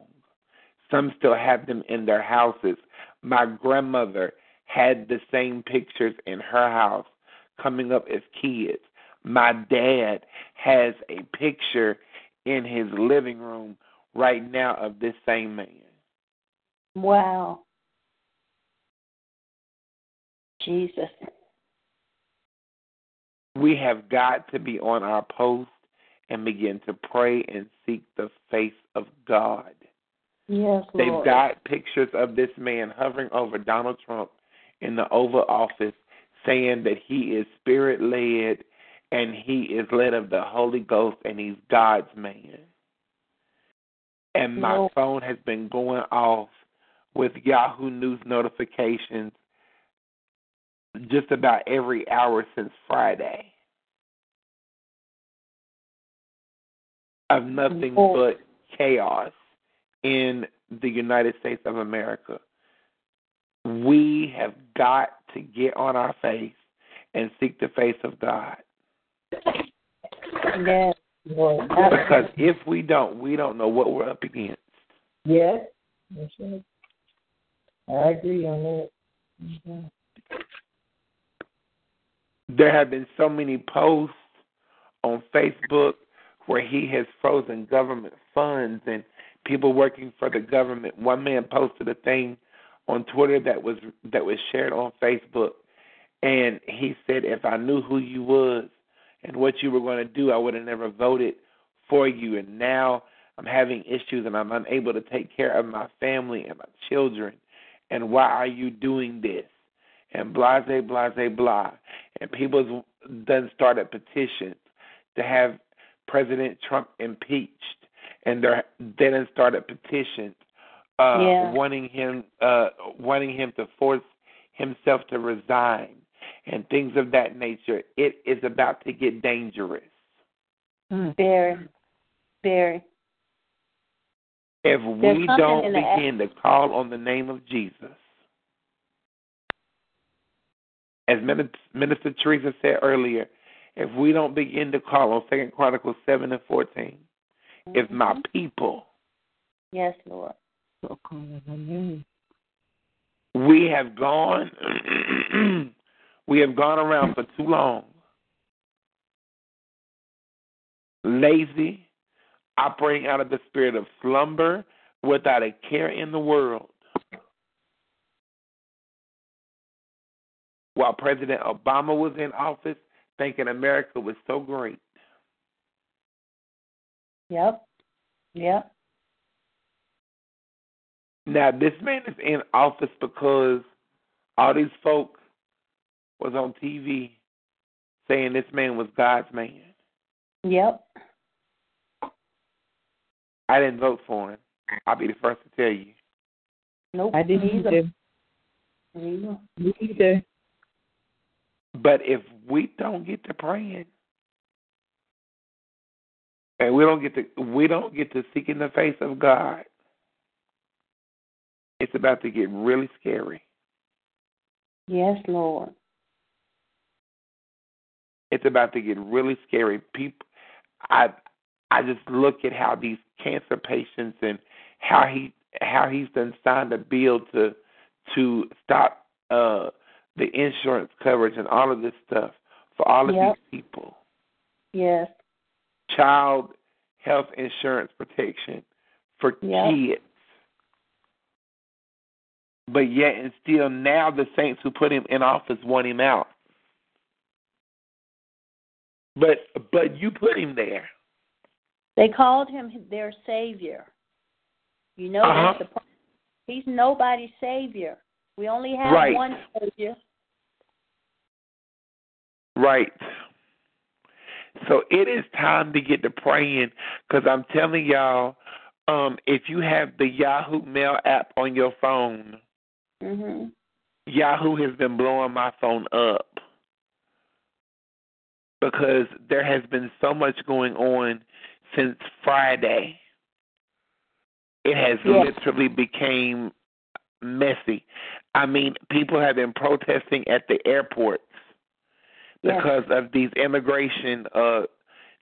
Some still have them in their houses. My grandmother had the same pictures in her house coming up as kids. My dad has a picture in his living room right now of this same man. Wow. Jesus. We have got to be on our post and begin to pray and seek the face of God. Yes, Lord. They've got pictures of this man hovering over Donald Trump in the Oval Office saying that he is spirit-led, and he is led of the Holy Ghost, and he's God's man. And my no. phone has been going off with Yahoo News notifications just about every hour since Friday of nothing no. but chaos in the United States of America. We have got to get on our face and seek the face of God. Yes, Lord. Because if we don't, we don't know what we're up against. Yes, that's right. I agree on that. Mm-hmm. There have been so many posts on Facebook where he has frozen government funds and people working for the government. One man posted a thing on Twitter that was that was shared on Facebook, and he said, "If I knew who you was and what you were going to do, I would have never voted for you. And now I'm having issues and I'm unable to take care of my family and my children. And why are you doing this?" And blah, blah, blah, blah, blah. And people done started petitions to have President Trump impeached. And they done started petitions uh, yeah. wanting him, uh, wanting him to force himself to resign, and things of that nature. It is about to get dangerous. Very, very. If we don't begin to call on the name of Jesus, as Minister Teresa said earlier, if we don't begin to call on Second Chronicles seven and fourteen, mm-hmm. if my people, yes, Lord, we have gone. We have gone around for too long lazy, operating out of the spirit of slumber, without a care in the world. While President Obama was in office, thinking America was so great. Yep, yep. Now, this man is in office because all these folks was on T V saying this man was God's man. Yep. I didn't vote for him. I'll be the first to tell you. Nope. I didn't either. Me either. But if we don't get to praying and we don't get to we don't get to seeking the face of God, it's about to get really scary. Yes, Lord. It's about to get really scary. People, I I just look at how these cancer patients and how he how he's done signed a bill to to stop uh, the insurance coverage and all of this stuff for all of yep. these people. Yes. Child health insurance protection for yep. kids. But yet and still now the saints who put him in office want him out. But but you put him there. They called him their savior. You know uh-huh. that's the problem. He's nobody's savior. We only have right. one savior. Right. So it is time to get to praying, because I'm telling y'all, um, if you have the Yahoo Mail app on your phone, mm-hmm. Yahoo has been blowing my phone up, because there has been so much going on since Friday. It has yes. literally became messy. I mean, people have been protesting at the airports because yes. of these immigration uh,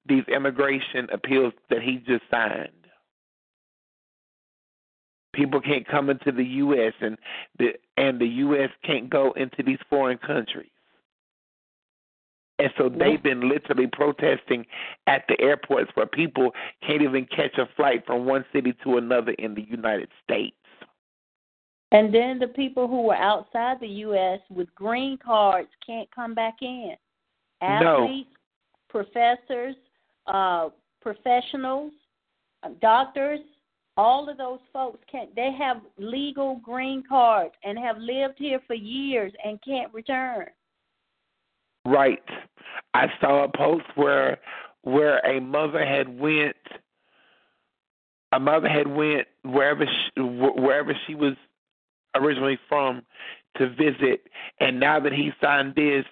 these immigration appeals that he just signed. People can't come into the U S and the and the U S can't go into these foreign countries. And so they've been literally protesting at the airports where people can't even catch a flight from one city to another in the United States. And then the people who were outside the U S with green cards can't come back in. Athletes, no. professors, uh, professionals, doctors, all of those folks can't. They have legal green cards and have lived here for years and can't return. Right. I saw a post where where a mother had went a mother had went wherever she, wherever she was originally from to visit, and now that he signed this,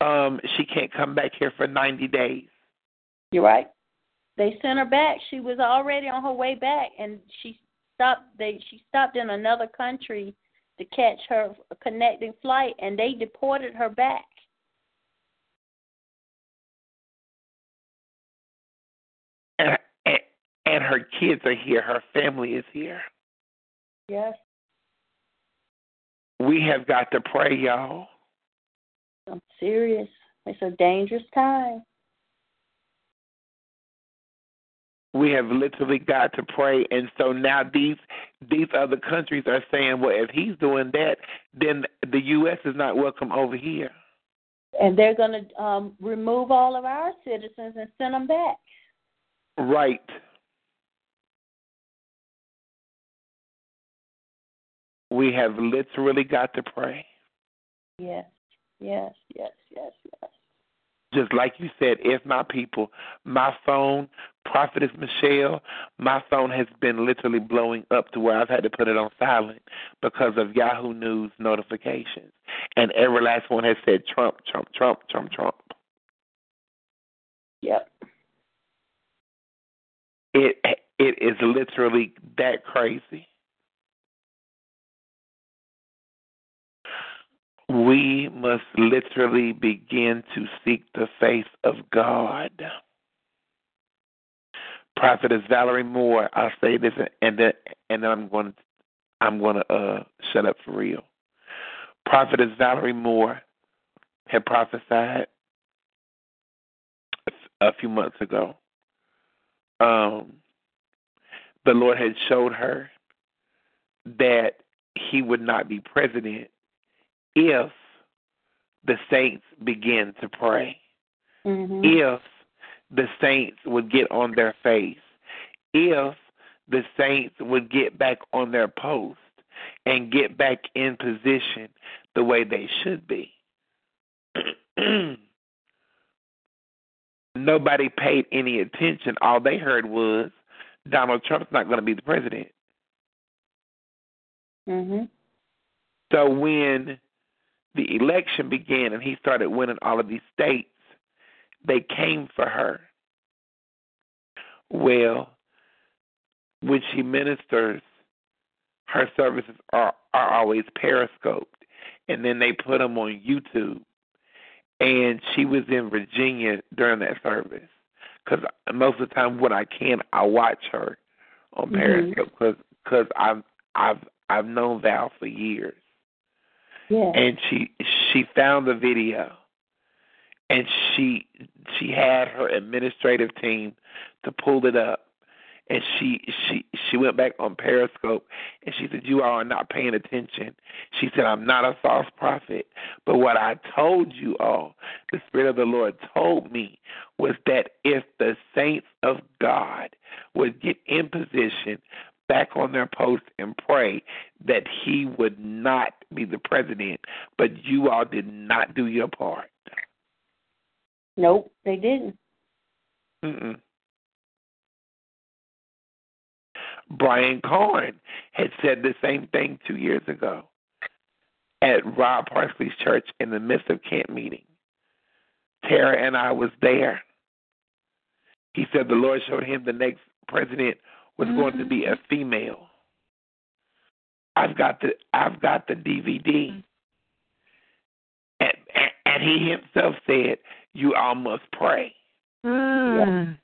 um, she can't come back here for ninety days. You're right. They sent her back. She was already on her way back, and she stopped. They she stopped in another country to catch her connecting flight, and they deported her back. And, and, and her kids are here. Her family is here. Yes. We have got to pray, y'all. I'm serious. It's a dangerous time. We have literally got to pray. And so now these these other countries are saying, well, if he's doing that, then the U S is not welcome over here. And they're going to um, remove all of our citizens and send them back. Right. We have literally got to pray. Yes, yes, yes, yes, yes. Just like you said, if my people, my phone, Prophetess Michelle, my phone has been literally blowing up to where I've had to put it on silent because of Yahoo News notifications. And every last one has said Trump, Trump, Trump, Trump, Trump. Yep. It it is literally that crazy. We must literally begin to seek the face of God. Prophetess Valerie Moore, I'll say this, and then and then I'm going to I'm going to uh, shut up for real. Prophetess Valerie Moore had prophesied a few months ago um, the Lord had showed her that he would not be president if the saints began to pray, mm-hmm. if the saints would get on their face, if the saints would get back on their post and get back in position the way they should be. Nobody paid any attention. All they heard was, Donald Trump's not going to be the president. Mm-hmm. So when the election began and he started winning all of these states, they came for her. Well, when she ministers, her services are, are always periscoped, and then they put them on YouTube. And she was in Virginia during that service, because most of the time when I can, I watch her on Periscope, because mm-hmm. cause I've, I've, I've known Val for years. Yeah. And she she found the video, and she she had her administrative team to pull it up. And she, she she went back on Periscope, and she said, you all are not paying attention. She said, I'm not a false prophet, but what I told you all, the Spirit of the Lord told me, was that if the saints of God would get in position, back on their post and pray, that he would not be the president, but you all did not do your part. Nope, they didn't. Mm-mm. Brian Korn had said the same thing two years ago at Rob Parsley's church in the midst of camp meeting. Tara and I was there. He said the Lord showed him the next president was mm-hmm. going to be a female. I've got the I've got the D V D. Mm-hmm. And, and, and he himself said, you all must pray. Mm-hmm. Yeah.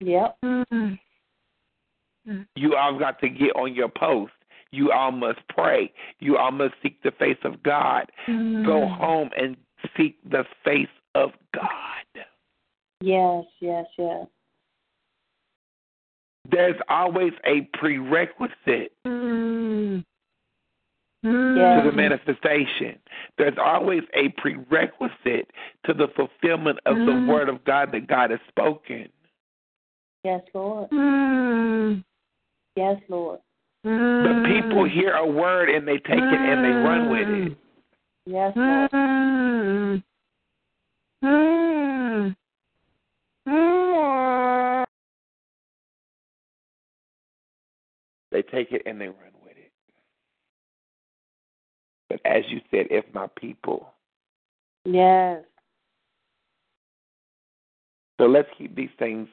Yep. Mm-hmm. You all got to get on your post. You all must pray. You all must seek the face of God. Mm-hmm. Go home and seek the face of God. Yes, yes, yes. There's always a prerequisite mm-hmm. to the manifestation. There's always a prerequisite to the fulfillment of mm-hmm. the word of God that God has spoken. Yes, Lord. Mm. Yes, Lord. Mm. The people hear a word and they take mm. it and they run with it. Yes, Lord. Mm. Mm. Mm. They take it and they run with it. But as you said, if my people. Yes. So let's keep these things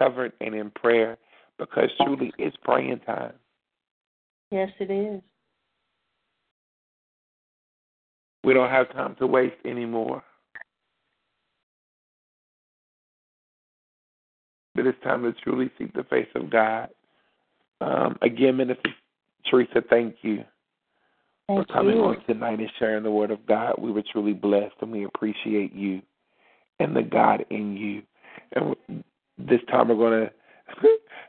covered and in prayer, because truly it's praying time. Yes, it is. We don't have time to waste anymore. But it's time to truly seek the face of God. Um, again, Minister Teresa, thank you thank for coming you. on tonight and sharing the word of God. We were truly blessed, and we appreciate you and the God in you. And this time we're going to,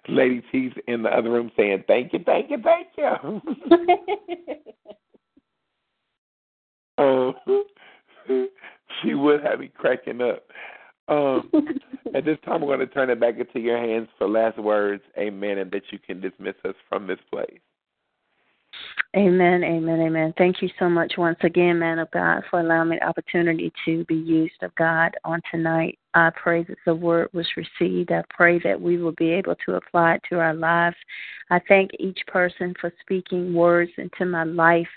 Lady T's in the other room saying, thank you, thank you, thank you. um, she would have me cracking up. Um, at this time, we're going to turn it back into your hands for last words, amen, and that you can dismiss us from this place. Amen, amen, amen. Thank you so much once again, man of God, for allowing me the opportunity to be used of God on tonight. I pray that the word was received. I pray that we will be able to apply it to our lives. I thank each person for speaking words into my life.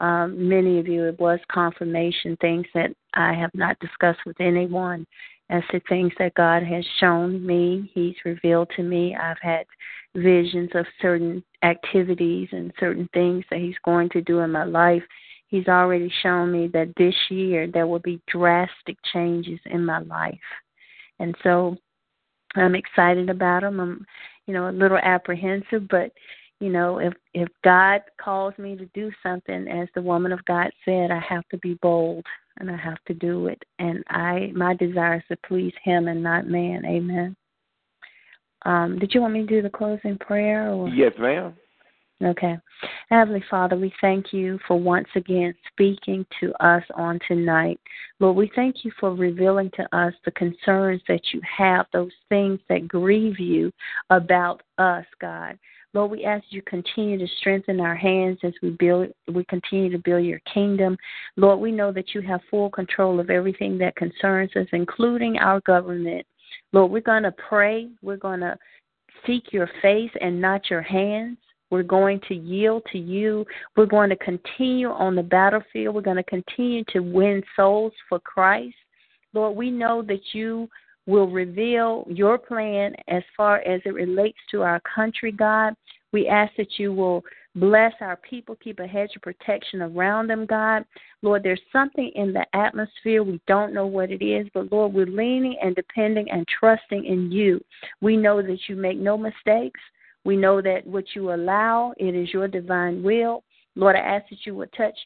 Um, many of you, it was confirmation, things that I have not discussed with anyone, as to things that God has shown me, he's revealed to me. I've had visions of certain activities and certain things that he's going to do in my life. He's already shown me that this year there will be drastic changes in my life. And so I'm excited about them. I'm, you know, a little apprehensive, but, you know, if, if God calls me to do something, as the woman of God said, I have to be bold. and I have to do it. And I, my desire is to please him and not man. Amen. Um, did you want me to do the closing prayer? Or? Yes, ma'am. Okay. Heavenly Father, we thank you for once again speaking to us on tonight. Lord, we thank you for revealing to us the concerns that you have, those things that grieve you about us, God. Lord, we ask you continue to strengthen our hands as we build. We continue to build your kingdom. Lord, we know that you have full control of everything that concerns us, including our government. Lord, we're going to pray. We're going to seek your face and not your hands. We're going to yield to you. We're going to continue on the battlefield. We're going to continue to win souls for Christ. Lord, we know that you will reveal your plan as far as it relates to our country, God. We ask that you will bless our people, keep a hedge of protection around them, God. Lord, there's something in the atmosphere. We don't know what it is, but, Lord, we're leaning and depending and trusting in you. We know that you make no mistakes. We know that what you allow, it is your divine will. Lord, I ask that you would touch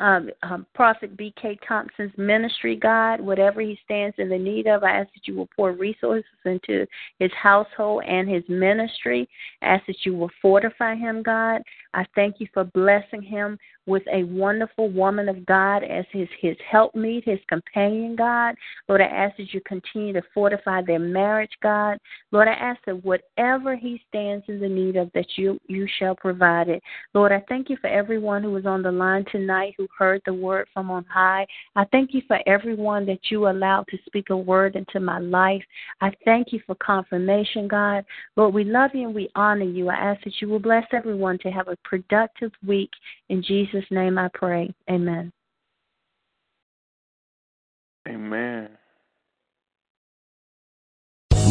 um, um, Prophet B K Thompson's ministry, God, whatever he stands in the need of. I ask that you will pour resources into his household and his ministry. I ask that you will fortify him, God. I thank you for blessing him with a wonderful woman of God as his, his helpmeet, his companion, God. Lord, I ask that you continue to fortify their marriage, God. Lord, I ask that whatever he stands in the need of, that you, you shall provide it. Lord, I thank you for everyone who was on the line tonight who heard the word from on high. I thank you for everyone that you allowed to speak a word into my life. I thank you for confirmation, God. Lord, we love you and we honor you. I ask that you will bless everyone to have a productive week. In Jesus' name I pray. Amen. Amen.